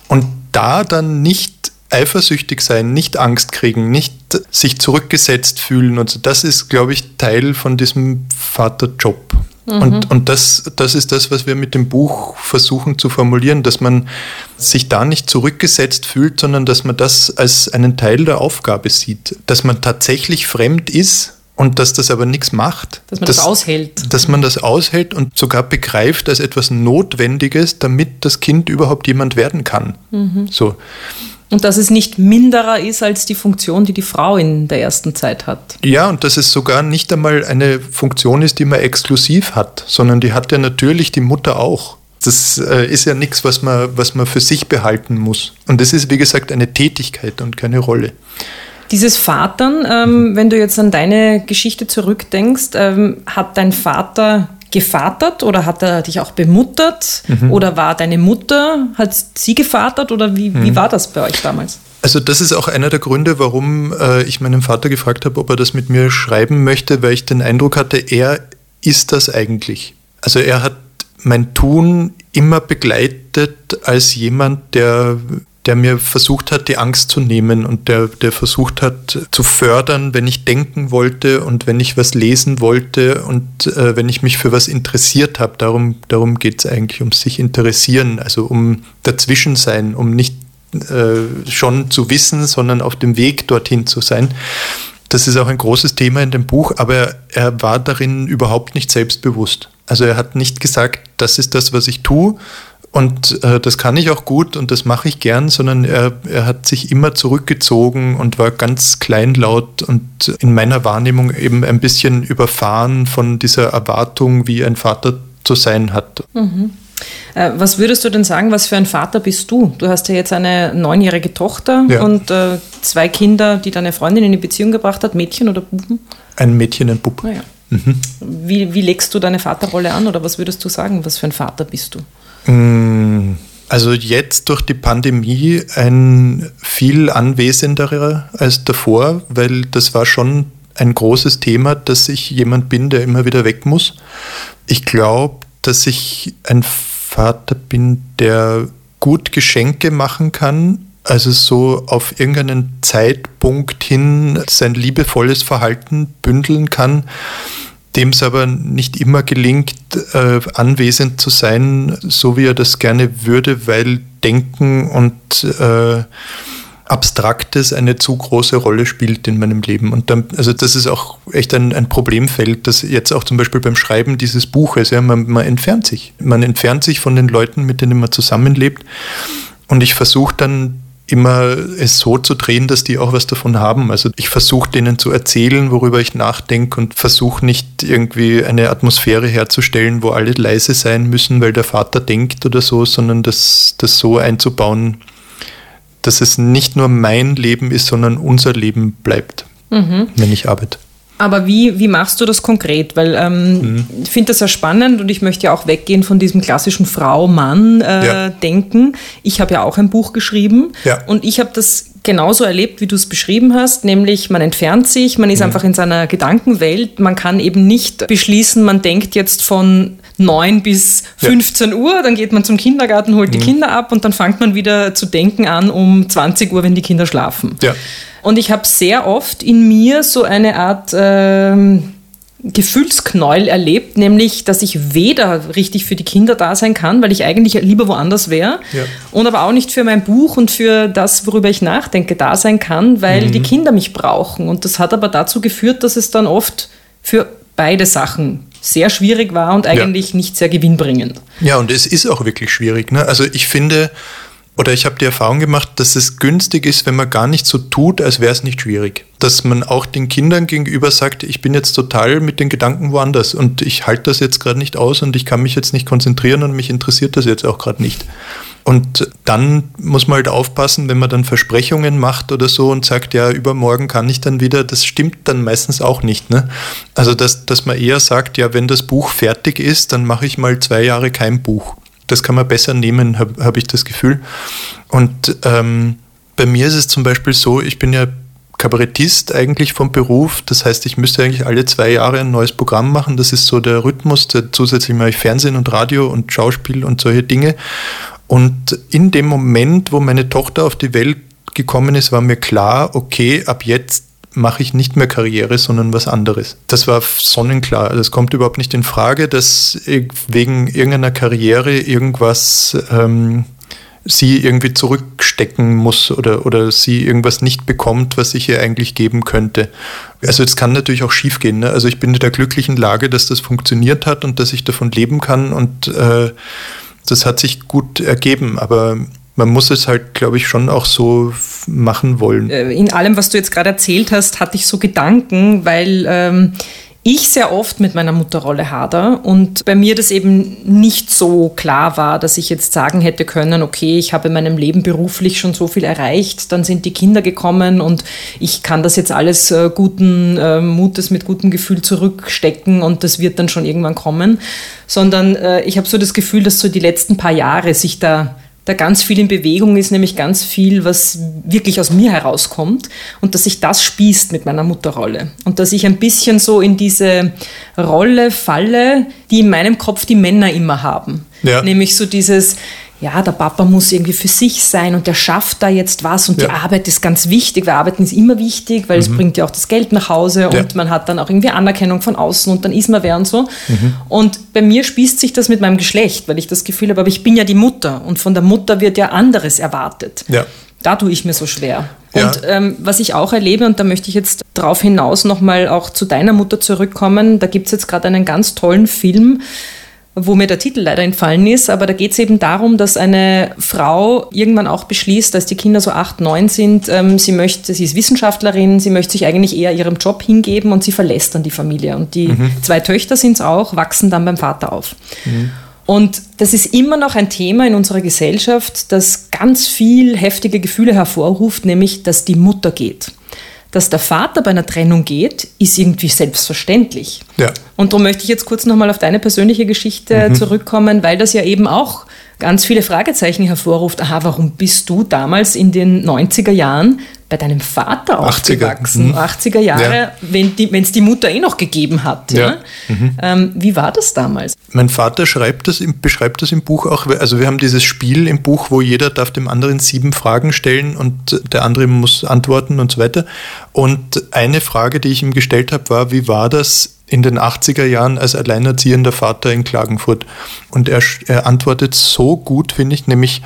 Und da dann nicht eifersüchtig sein, nicht Angst kriegen, nicht sich zurückgesetzt fühlen und so, das ist, glaube ich, Teil von diesem Vaterjob. Und das ist das, was wir mit dem Buch versuchen zu formulieren, dass man sich da nicht zurückgesetzt fühlt, sondern dass man das als einen Teil der Aufgabe sieht, dass man tatsächlich fremd ist und dass das aber nichts macht. Dass man das aushält. Dass man das aushält und sogar begreift als etwas Notwendiges, damit das Kind überhaupt jemand werden kann. So. Und dass es nicht minderer ist als die Funktion, die die Frau in der ersten Zeit hat. Ja, und dass es sogar nicht einmal eine Funktion ist, die man exklusiv hat, sondern die hat ja natürlich die Mutter auch. Das ist ja nichts, was man für sich behalten muss. Und das ist, wie gesagt, eine Tätigkeit und keine Rolle. Dieses Vatern, wenn du jetzt an deine Geschichte zurückdenkst, hat dein Vater gevatert oder hat er dich auch bemuttert? Oder war deine Mutter, hat sie gevatert oder wie war das bei euch damals? Also das ist auch einer der Gründe, warum ich meinen Vater gefragt habe, ob er das mit mir schreiben möchte, weil ich den Eindruck hatte, er ist das eigentlich. Also er hat mein Tun immer begleitet als jemand, der mir versucht hat, die Angst zu nehmen und der versucht hat, zu fördern, wenn ich denken wollte und wenn ich was lesen wollte und wenn ich mich für was interessiert habe. Darum geht es eigentlich, um sich interessieren, also um Dazwischensein, um nicht schon zu wissen, sondern auf dem Weg dorthin zu sein. Das ist auch ein großes Thema in dem Buch, aber er war darin überhaupt nicht selbstbewusst. Also er hat nicht gesagt, das ist das, was ich tue, und das kann ich auch gut und das mache ich gern, sondern er hat sich immer zurückgezogen und war ganz kleinlaut und in meiner Wahrnehmung eben ein bisschen überfahren von dieser Erwartung, wie ein Vater zu sein hat. Was würdest du denn sagen, was für ein Vater bist du? Du hast ja jetzt eine 9-jährige Tochter und 2 Kinder, die deine Freundin in die Beziehung gebracht hat, Mädchen oder Buben? Ein Mädchen, ein Bub. Ah, ja. Wie legst du deine Vaterrolle an oder was würdest du sagen, was für ein Vater bist du? Also jetzt durch die Pandemie ein viel anwesenderer als davor, weil das war schon ein großes Thema, dass ich jemand bin, der immer wieder weg muss. Ich glaube, dass ich ein Vater bin, der gut Geschenke machen kann, also so auf irgendeinen Zeitpunkt hin sein liebevolles Verhalten bündeln kann, dem es aber nicht immer gelingt, anwesend zu sein, so wie er das gerne würde, weil Denken und Abstraktes eine zu große Rolle spielt in meinem Leben. Und dann, also das ist auch echt ein Problemfeld, das jetzt auch zum Beispiel beim Schreiben dieses Buches, man entfernt sich. Man entfernt sich von den Leuten, mit denen man zusammenlebt. Und ich versuche dann immer es so zu drehen, dass die auch was davon haben. Also ich versuche denen zu erzählen, worüber ich nachdenke und versuche nicht irgendwie eine Atmosphäre herzustellen, wo alle leise sein müssen, weil der Vater denkt oder so, sondern das so einzubauen, dass es nicht nur mein Leben ist, sondern unser Leben bleibt, wenn ich arbeite. Aber wie machst du das konkret? Weil ich finde das sehr spannend und ich möchte ja auch weggehen von diesem klassischen Frau-Mann-Denken. Ich habe ja auch ein Buch geschrieben und ich habe das genauso erlebt, wie du es beschrieben hast, nämlich man entfernt sich, man ist einfach in seiner Gedankenwelt, man kann eben nicht beschließen, man denkt jetzt von 9 bis 15 Uhr, dann geht man zum Kindergarten, holt die Kinder ab und dann fängt man wieder zu denken an um 20 Uhr, wenn die Kinder schlafen. Ja. Und ich habe sehr oft in mir so eine Art Gefühlsknäuel erlebt, nämlich, dass ich weder richtig für die Kinder da sein kann, weil ich eigentlich lieber woanders wäre, und aber auch nicht für mein Buch und für das, worüber ich nachdenke, da sein kann, weil die Kinder mich brauchen. Und das hat aber dazu geführt, dass es dann oft für beide Sachen sehr schwierig war und eigentlich nicht sehr gewinnbringend. Ja, und es ist auch wirklich schwierig, ne? Also ich finde... Oder ich habe die Erfahrung gemacht, dass es günstig ist, wenn man gar nicht so tut, als wäre es nicht schwierig. Dass man auch den Kindern gegenüber sagt, ich bin jetzt total mit den Gedanken woanders und ich halte das jetzt gerade nicht aus und ich kann mich jetzt nicht konzentrieren und mich interessiert das jetzt auch gerade nicht. Und dann muss man halt aufpassen, wenn man dann Versprechungen macht oder so und sagt, ja, übermorgen kann ich dann wieder, das stimmt dann meistens auch nicht, ne? Also dass man eher sagt, ja, wenn das Buch fertig ist, dann mache ich mal 2 Jahre kein Buch. Das kann man besser nehmen, hab ich das Gefühl. Und bei mir ist es zum Beispiel so, ich bin ja Kabarettist eigentlich vom Beruf. Das heißt, ich müsste eigentlich alle 2 Jahre ein neues Programm machen. Das ist so der Rhythmus. Zusätzlich mache ich Fernsehen und Radio und Schauspiel und solche Dinge. Und in dem Moment, wo meine Tochter auf die Welt gekommen ist, war mir klar, okay, ab jetzt mache ich nicht mehr Karriere, sondern was anderes. Das war sonnenklar. Also es kommt überhaupt nicht in Frage, dass wegen irgendeiner Karriere irgendwas sie irgendwie zurückstecken muss oder sie irgendwas nicht bekommt, was ich ihr eigentlich geben könnte. Also es kann natürlich auch schief gehen, ne? Also ich bin in der glücklichen Lage, dass das funktioniert hat und dass ich davon leben kann und das hat sich gut ergeben, aber man muss es halt, glaube ich, schon auch so machen wollen. In allem, was du jetzt gerade erzählt hast, hatte ich so Gedanken, weil ich sehr oft mit meiner Mutterrolle hader und bei mir das eben nicht so klar war, dass ich jetzt sagen hätte können, okay, ich habe in meinem Leben beruflich schon so viel erreicht, dann sind die Kinder gekommen und ich kann das jetzt alles guten Mutes mit gutem Gefühl zurückstecken und das wird dann schon irgendwann kommen, sondern ich habe so das Gefühl, dass so die letzten paar Jahre sich da ganz viel in Bewegung ist, nämlich ganz viel, was wirklich aus mir herauskommt und dass sich das spießt mit meiner Mutterrolle und dass ich ein bisschen so in diese Rolle falle, die in meinem Kopf die Männer immer haben. Ja. Nämlich so dieses, ja, der Papa muss irgendwie für sich sein und der schafft da jetzt was und die Arbeit ist ganz wichtig, weil Arbeiten ist immer wichtig, weil es bringt ja auch das Geld nach Hause und man hat dann auch irgendwie Anerkennung von außen und dann ist man wer und so. Und bei mir spießt sich das mit meinem Geschlecht, weil ich das Gefühl habe, aber ich bin ja die Mutter und von der Mutter wird ja anderes erwartet. Ja. Da tue ich mir so schwer. Ja. Und was ich auch erlebe, und da möchte ich jetzt drauf hinaus nochmal auch zu deiner Mutter zurückkommen, da gibt es jetzt gerade einen ganz tollen Film, wo mir der Titel leider entfallen ist, aber da geht es eben darum, dass eine Frau irgendwann auch beschließt, als die Kinder so 8, 9 sind, sie ist Wissenschaftlerin, sie möchte sich eigentlich eher ihrem Job hingeben und sie verlässt dann die Familie. Und die 2 Töchter sind es auch, wachsen dann beim Vater auf. Und das ist immer noch ein Thema in unserer Gesellschaft, das ganz viel heftige Gefühle hervorruft, nämlich, dass die Mutter geht. Dass der Vater bei einer Trennung geht, ist irgendwie selbstverständlich. Ja. Und darum möchte ich jetzt kurz nochmal auf deine persönliche Geschichte zurückkommen, weil das ja eben auch ganz viele Fragezeichen hervorruft. Aha, warum bist du damals in den 90er Jahren bei deinem Vater aufgewachsen? 80er Jahre, wenn es die Mutter eh noch gegeben hat. Ja. Ja? Wie war das damals? Mein Vater beschreibt das im Buch auch. Also wir haben dieses Spiel im Buch, wo jeder darf dem anderen 7 Fragen stellen und der andere muss antworten und so weiter. Und eine Frage, die ich ihm gestellt habe, war, wie war das in den 80er Jahren als alleinerziehender Vater in Klagenfurt? Und er antwortet so gut, finde ich, nämlich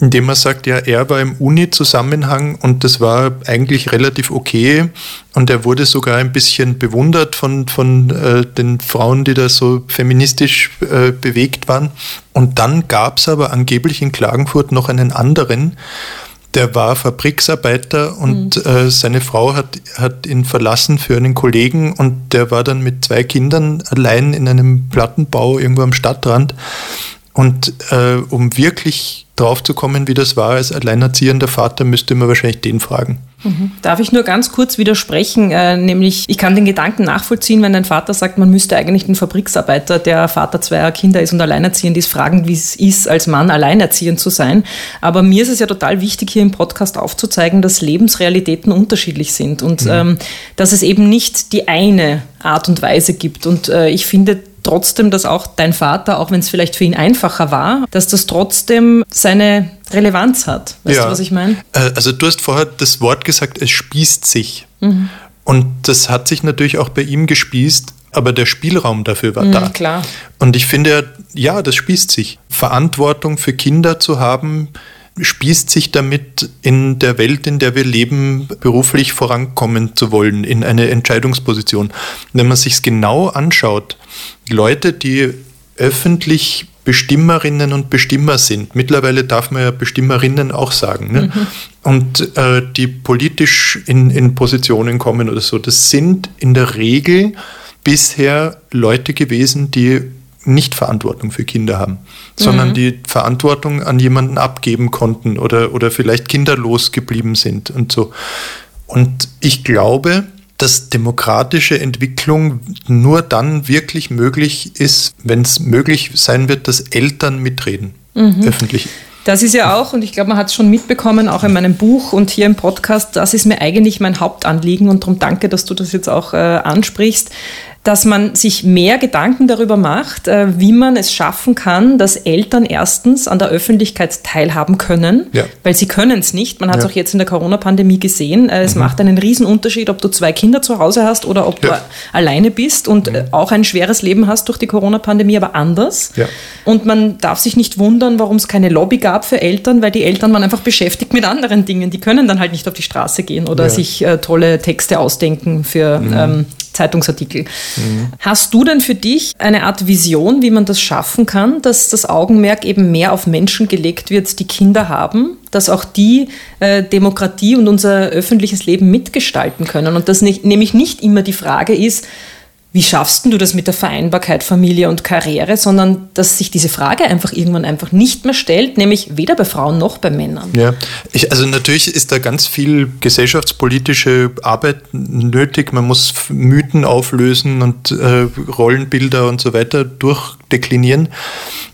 indem er sagt, ja, er war im Uni-Zusammenhang und das war eigentlich relativ okay und er wurde sogar ein bisschen bewundert von den Frauen, die da so feministisch bewegt waren. Und dann gab es aber angeblich in Klagenfurt noch einen anderen, der war Fabriksarbeiter und seine Frau hat ihn verlassen für einen Kollegen und der war dann mit 2 Kindern allein in einem Plattenbau irgendwo am Stadtrand. Und um wirklich drauf zu kommen, wie das war als alleinerziehender Vater, müsste man wahrscheinlich den fragen. Mhm. Darf ich nur ganz kurz widersprechen, nämlich ich kann den Gedanken nachvollziehen, wenn ein Vater sagt, man müsste eigentlich den Fabriksarbeiter, der Vater 2 Kinder ist und alleinerziehend ist, fragen, wie es ist, als Mann alleinerziehend zu sein. Aber mir ist es ja total wichtig, hier im Podcast aufzuzeigen, dass Lebensrealitäten unterschiedlich sind und dass es eben nicht die eine Art und Weise gibt. Und ich finde trotzdem, dass auch dein Vater, auch wenn es vielleicht für ihn einfacher war, dass das trotzdem seine Relevanz hat. Weißt du, was ich meine? Also du hast vorher das Wort gesagt, es spießt sich. Mhm. Und das hat sich natürlich auch bei ihm gespießt, aber der Spielraum dafür war da. Klar. Und ich finde, ja, das spießt sich. Verantwortung für Kinder zu haben, spießt sich damit, in der Welt, in der wir leben, beruflich vorankommen zu wollen, in eine Entscheidungsposition. Wenn man sich es genau anschaut, Leute, die öffentlich Bestimmerinnen und Bestimmer sind, mittlerweile darf man ja Bestimmerinnen auch sagen, ne? Mhm. Und die politisch in Positionen kommen oder so, das sind in der Regel bisher Leute gewesen, die nicht Verantwortung für Kinder haben, sondern die Verantwortung an jemanden abgeben konnten oder vielleicht kinderlos geblieben sind und so. Und ich glaube, dass demokratische Entwicklung nur dann wirklich möglich ist, wenn es möglich sein wird, dass Eltern mitreden, öffentlich. Das ist ja auch, und ich glaube, man hat es schon mitbekommen, auch in meinem Buch und hier im Podcast, das ist mir eigentlich mein Hauptanliegen und darum danke, dass du das jetzt auch ansprichst, dass man sich mehr Gedanken darüber macht, wie man es schaffen kann, dass Eltern erstens an der Öffentlichkeit teilhaben können, weil sie können es nicht. Man hat es auch jetzt in der Corona-Pandemie gesehen. Es macht einen Riesenunterschied, ob du 2 Kinder zu Hause hast oder ob du alleine bist und auch ein schweres Leben hast durch die Corona-Pandemie, aber anders. Ja. Und man darf sich nicht wundern, warum es keine Lobby gab für Eltern, weil die Eltern waren einfach beschäftigt mit anderen Dingen. Die können dann halt nicht auf die Straße gehen oder sich tolle Texte ausdenken für Zeitungsartikel. Hast du denn für dich eine Art Vision, wie man das schaffen kann, dass das Augenmerk eben mehr auf Menschen gelegt wird, die Kinder haben, dass auch die Demokratie und unser öffentliches Leben mitgestalten können und dass nämlich nicht immer die Frage ist, wie schaffst denn du das mit der Vereinbarkeit Familie und Karriere, sondern dass sich diese Frage einfach irgendwann einfach nicht mehr stellt, nämlich weder bei Frauen noch bei Männern. Ja, also natürlich ist da ganz viel gesellschaftspolitische Arbeit nötig. Man muss Mythen auflösen und Rollenbilder und so weiter durchdeklinieren.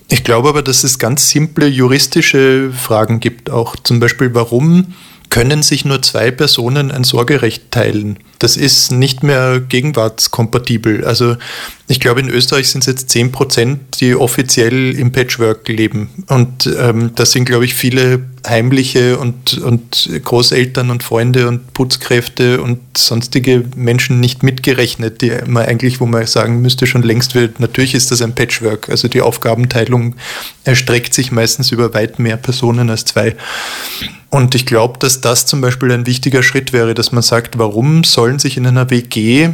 Ich glaube aber, dass es ganz simple juristische Fragen gibt auch. Zum Beispiel, warum können sich nur 2 Personen ein Sorgerecht teilen? Das ist nicht mehr gegenwartskompatibel. Also ich glaube, in Österreich sind es jetzt 10%, die offiziell im Patchwork leben. Und das sind, glaube ich, viele heimliche und Großeltern und Freunde und Putzkräfte und sonstige Menschen nicht mitgerechnet, die man eigentlich, wo man sagen müsste, schon längst wird. Natürlich ist das ein Patchwork. Also die Aufgabenteilung erstreckt sich meistens über weit mehr Personen als 2. Und ich glaube, dass das zum Beispiel ein wichtiger Schritt wäre, dass man sagt, warum sollen sich in einer WG,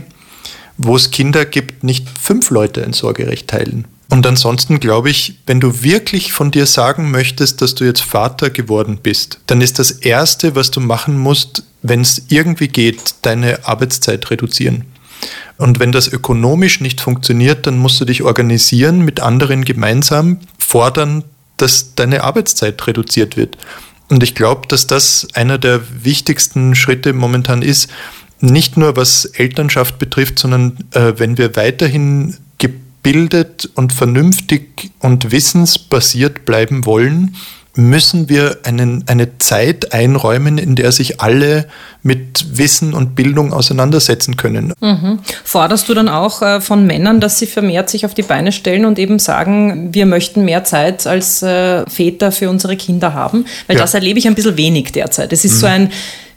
wo es Kinder gibt, nicht 5 Leute ein Sorgerecht teilen? Und ansonsten glaube ich, wenn du wirklich von dir sagen möchtest, dass du jetzt Vater geworden bist, dann ist das Erste, was du machen musst, wenn es irgendwie geht, deine Arbeitszeit reduzieren. Und wenn das ökonomisch nicht funktioniert, dann musst du dich organisieren, mit anderen gemeinsam fordern, dass deine Arbeitszeit reduziert wird. Und ich glaube, dass das einer der wichtigsten Schritte momentan ist, nicht nur was Elternschaft betrifft, sondern wenn wir weiterhin gebildet und vernünftig und wissensbasiert bleiben wollen, müssen wir eine Zeit einräumen, in der sich alle mit Wissen und Bildung auseinandersetzen können. Mhm. Forderst du dann auch von Männern, dass sie vermehrt sich auf die Beine stellen und eben sagen, wir möchten mehr Zeit als Väter für unsere Kinder haben? Weil das erlebe ich ein bisschen wenig derzeit. Es ist so ein,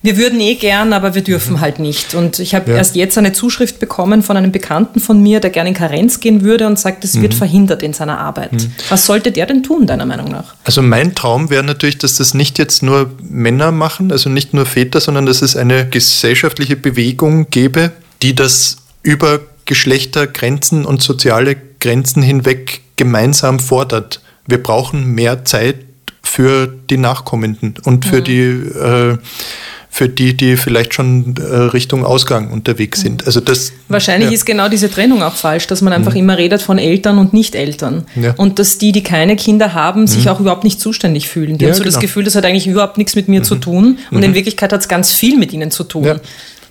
wir würden gern, aber wir dürfen halt nicht. Und ich habe erst jetzt eine Zuschrift bekommen von einem Bekannten von mir, der gerne in Karenz gehen würde und sagt, es wird verhindert in seiner Arbeit. Was sollte der denn tun, deiner Meinung nach? Also mein Traum wäre natürlich, dass das nicht jetzt nur Männer machen, also nicht nur Väter, sondern dass es eine gesellschaftliche Bewegung gäbe, die das über Geschlechtergrenzen und soziale Grenzen hinweg gemeinsam fordert. Wir brauchen mehr Zeit für die Nachkommenden und für die vielleicht schon Richtung Ausgang unterwegs sind. Also das, wahrscheinlich ist genau diese Trennung auch falsch, dass man einfach immer redet von Eltern und Nicht-Eltern. Ja. Und dass die keine Kinder haben, sich auch überhaupt nicht zuständig fühlen. Die haben so das Gefühl, das hat eigentlich überhaupt nichts mit mir zu tun. Und in Wirklichkeit hat es ganz viel mit ihnen zu tun. Ja.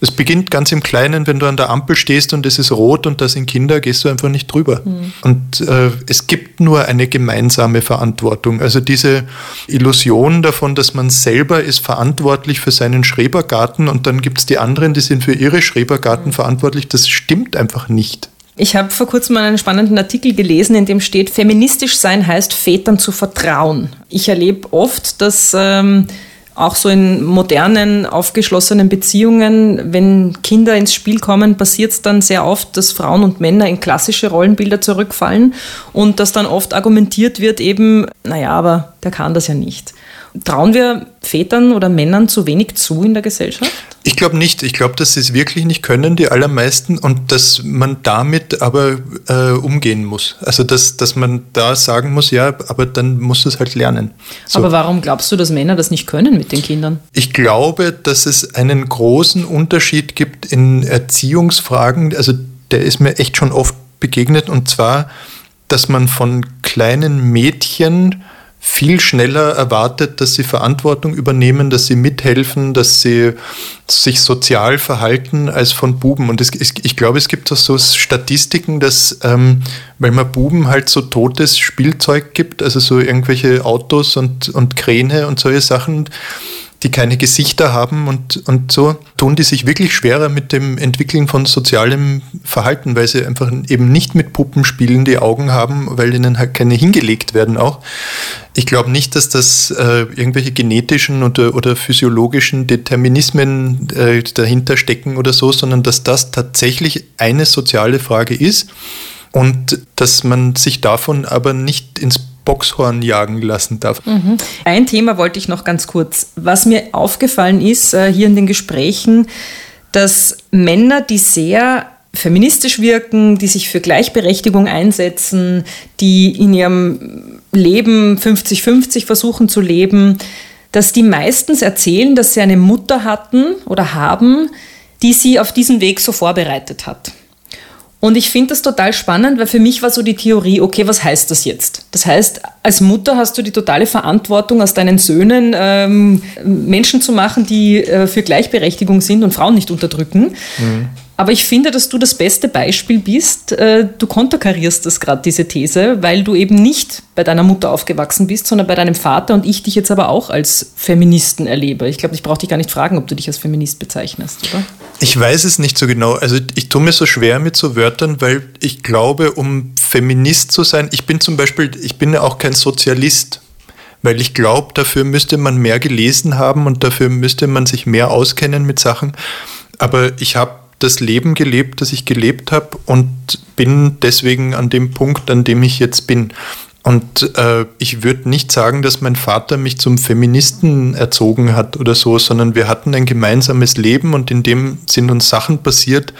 Es beginnt ganz im Kleinen, wenn du an der Ampel stehst und es ist rot und da sind Kinder, gehst du einfach nicht drüber. Und es gibt nur eine gemeinsame Verantwortung. Also diese Illusion davon, dass man selber ist verantwortlich für seinen Schrebergarten und dann gibt es die anderen, die sind für ihre Schrebergarten verantwortlich, das stimmt einfach nicht. Ich habe vor kurzem mal einen spannenden Artikel gelesen, in dem steht, feministisch sein heißt, Vätern zu vertrauen. Ich erlebe oft, dass auch so in modernen, aufgeschlossenen Beziehungen, wenn Kinder ins Spiel kommen, passiert es dann sehr oft, dass Frauen und Männer in klassische Rollenbilder zurückfallen und dass dann oft argumentiert wird eben, naja, aber der kann das ja nicht. Trauen wir Vätern oder Männern zu wenig zu in der Gesellschaft? Ich glaube nicht. Ich glaube, dass sie es wirklich nicht können, die allermeisten, und dass man damit aber umgehen muss. Also, dass man da sagen muss, ja, aber dann musst du es halt lernen. So. Aber warum glaubst du, dass Männer das nicht können mit den Kindern? Ich glaube, dass es einen großen Unterschied gibt in Erziehungsfragen. Also, der ist mir echt schon oft begegnet, und zwar, dass man von kleinen Mädchen viel schneller erwartet, dass sie Verantwortung übernehmen, dass sie mithelfen, dass sie sich sozial verhalten als von Buben. Und ich glaube, es gibt auch so Statistiken, dass, weil man Buben halt so totes Spielzeug gibt, also so irgendwelche Autos und Kräne und solche Sachen, die keine Gesichter haben und so, tun die sich wirklich schwerer mit dem Entwickeln von sozialem Verhalten, weil sie einfach eben nicht mit Puppen spielen, die Augen haben, weil ihnen halt keine hingelegt werden auch. Ich glaube nicht, dass das irgendwelche genetischen oder physiologischen Determinismen dahinter stecken oder so, sondern dass das tatsächlich eine soziale Frage ist und dass man sich davon aber nicht ins Boxhorn jagen lassen darf. Ein Thema wollte ich noch ganz kurz. Was mir aufgefallen ist hier in den Gesprächen, dass Männer, die sehr feministisch wirken, die sich für Gleichberechtigung einsetzen, die in ihrem Leben 50-50 versuchen zu leben, dass die meistens erzählen, dass sie eine Mutter hatten oder haben, die sie auf diesen Weg so vorbereitet hat. Und ich finde das total spannend, weil für mich war so die Theorie, okay, was heißt das jetzt? Das heißt, als Mutter hast du die totale Verantwortung, aus deinen Söhnen Menschen zu machen, die für Gleichberechtigung sind und Frauen nicht unterdrücken. Aber ich finde, dass du das beste Beispiel bist. Du konterkarierst das gerade, diese These, weil du eben nicht bei deiner Mutter aufgewachsen bist, sondern bei deinem Vater, und ich dich jetzt aber auch als Feministen erlebe. Ich glaube, ich brauche dich gar nicht fragen, ob du dich als Feminist bezeichnest, oder? Ich weiß es nicht so genau. Also ich tue mir so schwer mit so Wörtern, weil ich glaube, um Feminist zu sein, ich bin ja auch kein Sozialist. Weil ich glaube, dafür müsste man mehr gelesen haben und dafür müsste man sich mehr auskennen mit Sachen. Aber ich habe das Leben gelebt, das ich gelebt habe, und bin deswegen an dem Punkt, an dem ich jetzt bin. Und ich würde nicht sagen, dass mein Vater mich zum Feministen erzogen hat oder so, sondern wir hatten ein gemeinsames Leben und in dem sind uns Sachen passiert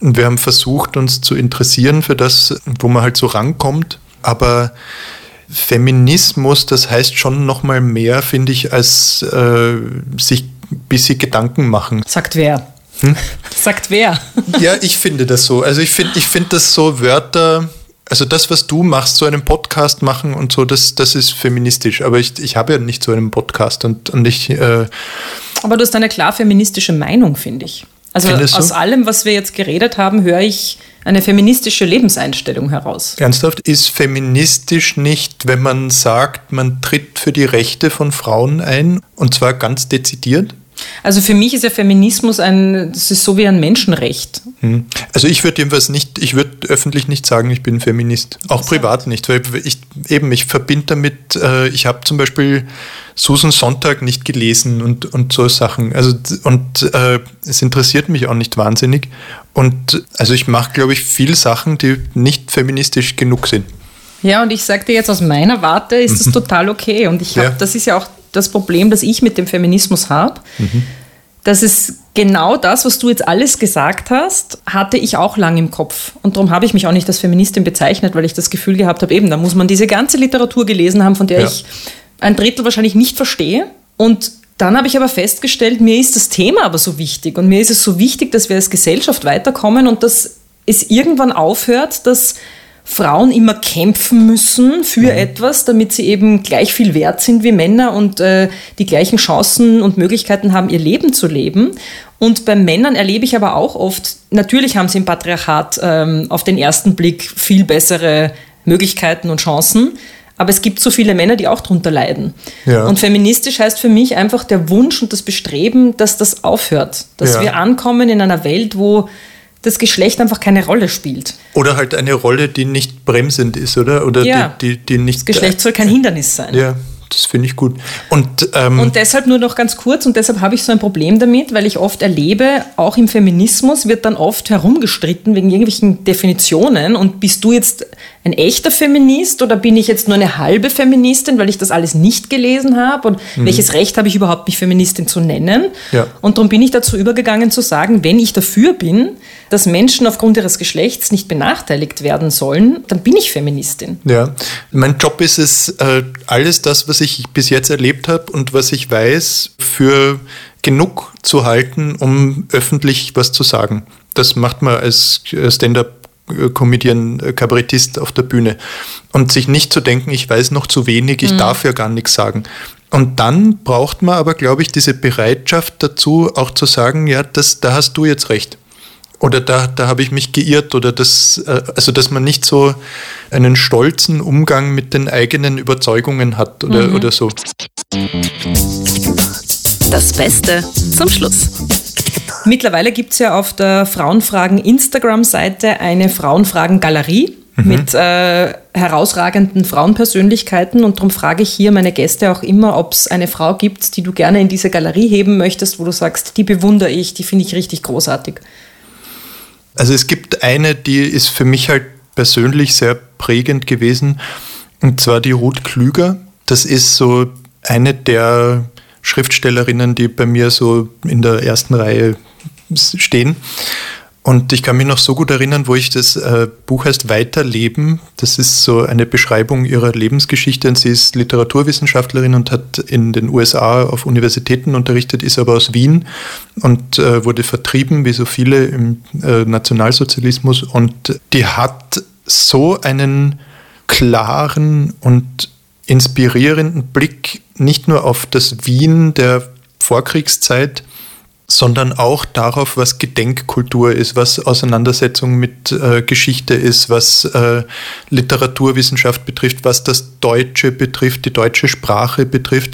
und wir haben versucht, uns zu interessieren für das, wo man halt so rankommt. Aber Feminismus, das heißt schon nochmal mehr, finde ich, als sich ein bisschen Gedanken machen. Sagt wer? Sagt wer? Ja, ich finde das so. Also ich finde das so Wörter, also das, was du machst, so einen Podcast machen und so, das ist feministisch. Aber ich habe ja nicht so einen Podcast und ich... Aber du hast eine klar feministische Meinung, finde ich. Also aus allem, was wir jetzt geredet haben, höre ich eine feministische Lebenseinstellung heraus. Ernsthaft? Ist feministisch nicht, wenn man sagt, man tritt für die Rechte von Frauen ein, und zwar ganz dezidiert? Also für mich ist ja Feminismus das ist so wie ein Menschenrecht. Also ich würde öffentlich nicht sagen, ich bin Feminist. Auch privat nicht, weil ich verbinde damit, ich habe zum Beispiel Susan Sonntag nicht gelesen und so Sachen. Also, es interessiert mich auch nicht wahnsinnig. Und also ich mache, glaube ich, viel Sachen, die nicht feministisch genug sind. Ja, und ich sage dir jetzt aus meiner Warte, ist das total okay. Und das ist ja auch das Problem, das ich mit dem Feminismus habe, dass es genau das, was du jetzt alles gesagt hast, hatte ich auch lange im Kopf. Und darum habe ich mich auch nicht als Feministin bezeichnet, weil ich das Gefühl gehabt habe, eben, da muss man diese ganze Literatur gelesen haben, von der ich ein Drittel wahrscheinlich nicht verstehe. Und dann habe ich aber festgestellt, mir ist das Thema aber so wichtig und mir ist es so wichtig, dass wir als Gesellschaft weiterkommen und dass es irgendwann aufhört, dass Frauen immer kämpfen müssen für etwas, damit sie eben gleich viel wert sind wie Männer und die gleichen Chancen und Möglichkeiten haben, ihr Leben zu leben. Und bei Männern erlebe ich aber auch oft, natürlich haben sie im Patriarchat auf den ersten Blick viel bessere Möglichkeiten und Chancen, aber es gibt so viele Männer, die auch drunter leiden. Ja. Und feministisch heißt für mich einfach der Wunsch und das Bestreben, dass das aufhört. Dass wir ankommen in einer Welt, wo das Geschlecht einfach keine Rolle spielt. Oder halt eine Rolle, die nicht bremsend ist, oder? Oder die nicht. Das Geschlecht soll kein Hindernis sein. Ja, das finde ich gut. Und deshalb nur noch ganz kurz, und deshalb habe ich so ein Problem damit, weil ich oft erlebe, auch im Feminismus wird dann oft herumgestritten wegen irgendwelchen Definitionen. Und bist du jetzt ein echter Feminist oder bin ich jetzt nur eine halbe Feministin, weil ich das alles nicht gelesen habe? Und welches Recht habe ich überhaupt, mich Feministin zu nennen? Ja. Und darum bin ich dazu übergegangen zu sagen, wenn ich dafür bin, dass Menschen aufgrund ihres Geschlechts nicht benachteiligt werden sollen, dann bin ich Feministin. Ja, mein Job ist es, alles das, was ich bis jetzt erlebt habe und was ich weiß, für genug zu halten, um öffentlich was zu sagen. Das macht man als Stand-up-Comedian, Kabarettist auf der Bühne. Und sich nicht zu denken, ich weiß noch zu wenig, ich darf ja gar nichts sagen. Und dann braucht man aber, glaube ich, diese Bereitschaft dazu, auch zu sagen, ja, da hast du jetzt recht. Oder da habe ich mich geirrt, oder das, also dass man nicht so einen stolzen Umgang mit den eigenen Überzeugungen hat oder so. Das Beste zum Schluss. Mittlerweile gibt es ja auf der Frauenfragen-Instagram-Seite eine Frauenfragen-Galerie mit herausragenden Frauenpersönlichkeiten, und darum frage ich hier meine Gäste auch immer, ob es eine Frau gibt, die du gerne in diese Galerie heben möchtest, wo du sagst, die bewundere ich, die finde ich richtig großartig. Also es gibt eine, die ist für mich halt persönlich sehr prägend gewesen, und zwar die Ruth Klüger. Das ist so eine der Schriftstellerinnen, die bei mir so in der ersten Reihe stehen. Und ich kann mich noch so gut erinnern, wo ich das Buch heißt Weiterleben. Das ist so eine Beschreibung ihrer Lebensgeschichte. Und sie ist Literaturwissenschaftlerin und hat in den USA auf Universitäten unterrichtet, ist aber aus Wien und wurde vertrieben, wie so viele im Nationalsozialismus. Und die hat so einen klaren und inspirierenden Blick, nicht nur auf das Wien der Vorkriegszeit, sondern auch darauf, was Gedenkkultur ist, was Auseinandersetzung mit Geschichte ist, was Literaturwissenschaft betrifft, was das Deutsche betrifft, die deutsche Sprache betrifft.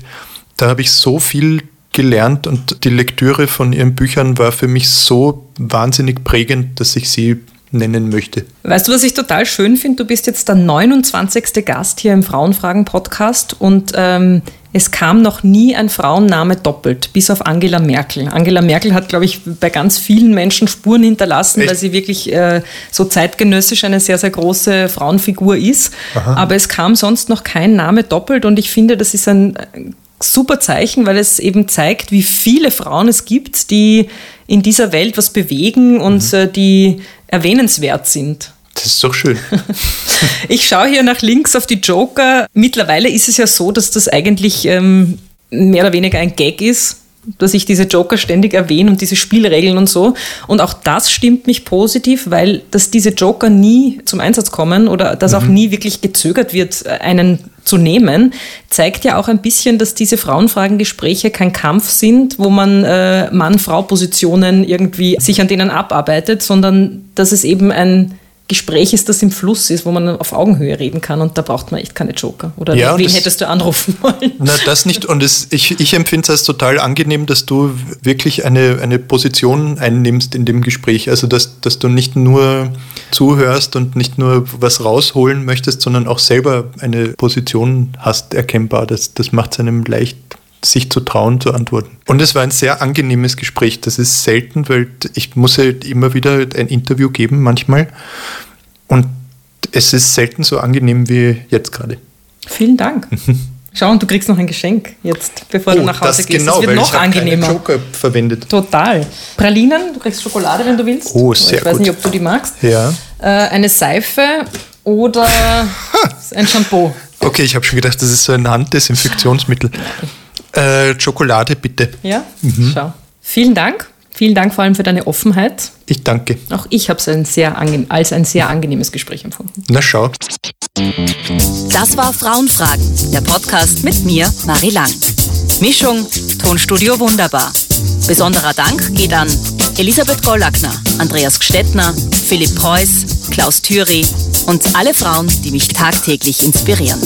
Da habe ich so viel gelernt, und die Lektüre von ihren Büchern war für mich so wahnsinnig prägend, dass ich sie nennen möchte. Weißt du, was ich total schön finde? Du bist jetzt der 29. Gast hier im Frauenfragen-Podcast, und es kam noch nie ein Frauenname doppelt, bis auf Angela Merkel. Angela Merkel hat, glaube ich, bei ganz vielen Menschen Spuren hinterlassen, weil sie wirklich so zeitgenössisch eine sehr, sehr große Frauenfigur ist. Aha. Aber es kam sonst noch kein Name doppelt, und ich finde, das ist ein super Zeichen, weil es eben zeigt, wie viele Frauen es gibt, die in dieser Welt was bewegen und die erwähnenswert sind. Das ist doch schön. Ich schaue hier nach links auf die Joker. Mittlerweile ist es ja so, dass das eigentlich mehr oder weniger ein Gag ist, dass ich diese Joker ständig erwähne und diese Spielregeln und so. Und auch das stimmt mich positiv, weil dass diese Joker nie zum Einsatz kommen oder dass auch nie wirklich gezögert wird, einen zu nehmen, zeigt ja auch ein bisschen, dass diese Frauenfragengespräche kein Kampf sind, wo man Mann-Frau-Positionen irgendwie sich an denen abarbeitet, sondern dass es eben ein Gespräch ist, das im Fluss ist, wo man auf Augenhöhe reden kann, und da braucht man echt keine Joker. Oder ja, wen hättest du anrufen wollen? Na, das nicht. Und ich empfinde es als total angenehm, dass du wirklich eine Position einnimmst in dem Gespräch. Also, dass du nicht nur zuhörst und nicht nur was rausholen möchtest, sondern auch selber eine Position hast, erkennbar. Das macht es einem leicht, sich zu trauen, zu antworten. Und es war ein sehr angenehmes Gespräch. Das ist selten, weil ich muss halt immer wieder ein Interview geben, manchmal. Und es ist selten so angenehm wie jetzt gerade. Vielen Dank. Schau, und du kriegst noch ein Geschenk jetzt, bevor du nach Hause gehst. Genau, das wird weil noch ich angenehmer. Joker verwendet. Total. Pralinen, du kriegst Schokolade, wenn du willst. Oh, sehr gut. Ich weiß nicht, ob du die magst. Ja. Eine Seife oder ein Shampoo. Okay, ich habe schon gedacht, das ist so ein Handdesinfektionsmittel. Schokolade bitte. Ja, schau. Vielen Dank. Vielen Dank vor allem für deine Offenheit. Ich danke. Auch ich habe es als ein sehr angenehmes Gespräch empfunden. Na schau. Das war Frauenfragen, der Podcast mit mir, Marie Lang. Mischung, Tonstudio Wunderbar. Besonderer Dank geht an Elisabeth Gollackner, Andreas Gstettner, Philipp Preuß, Klaus Thüry und alle Frauen, die mich tagtäglich inspirieren.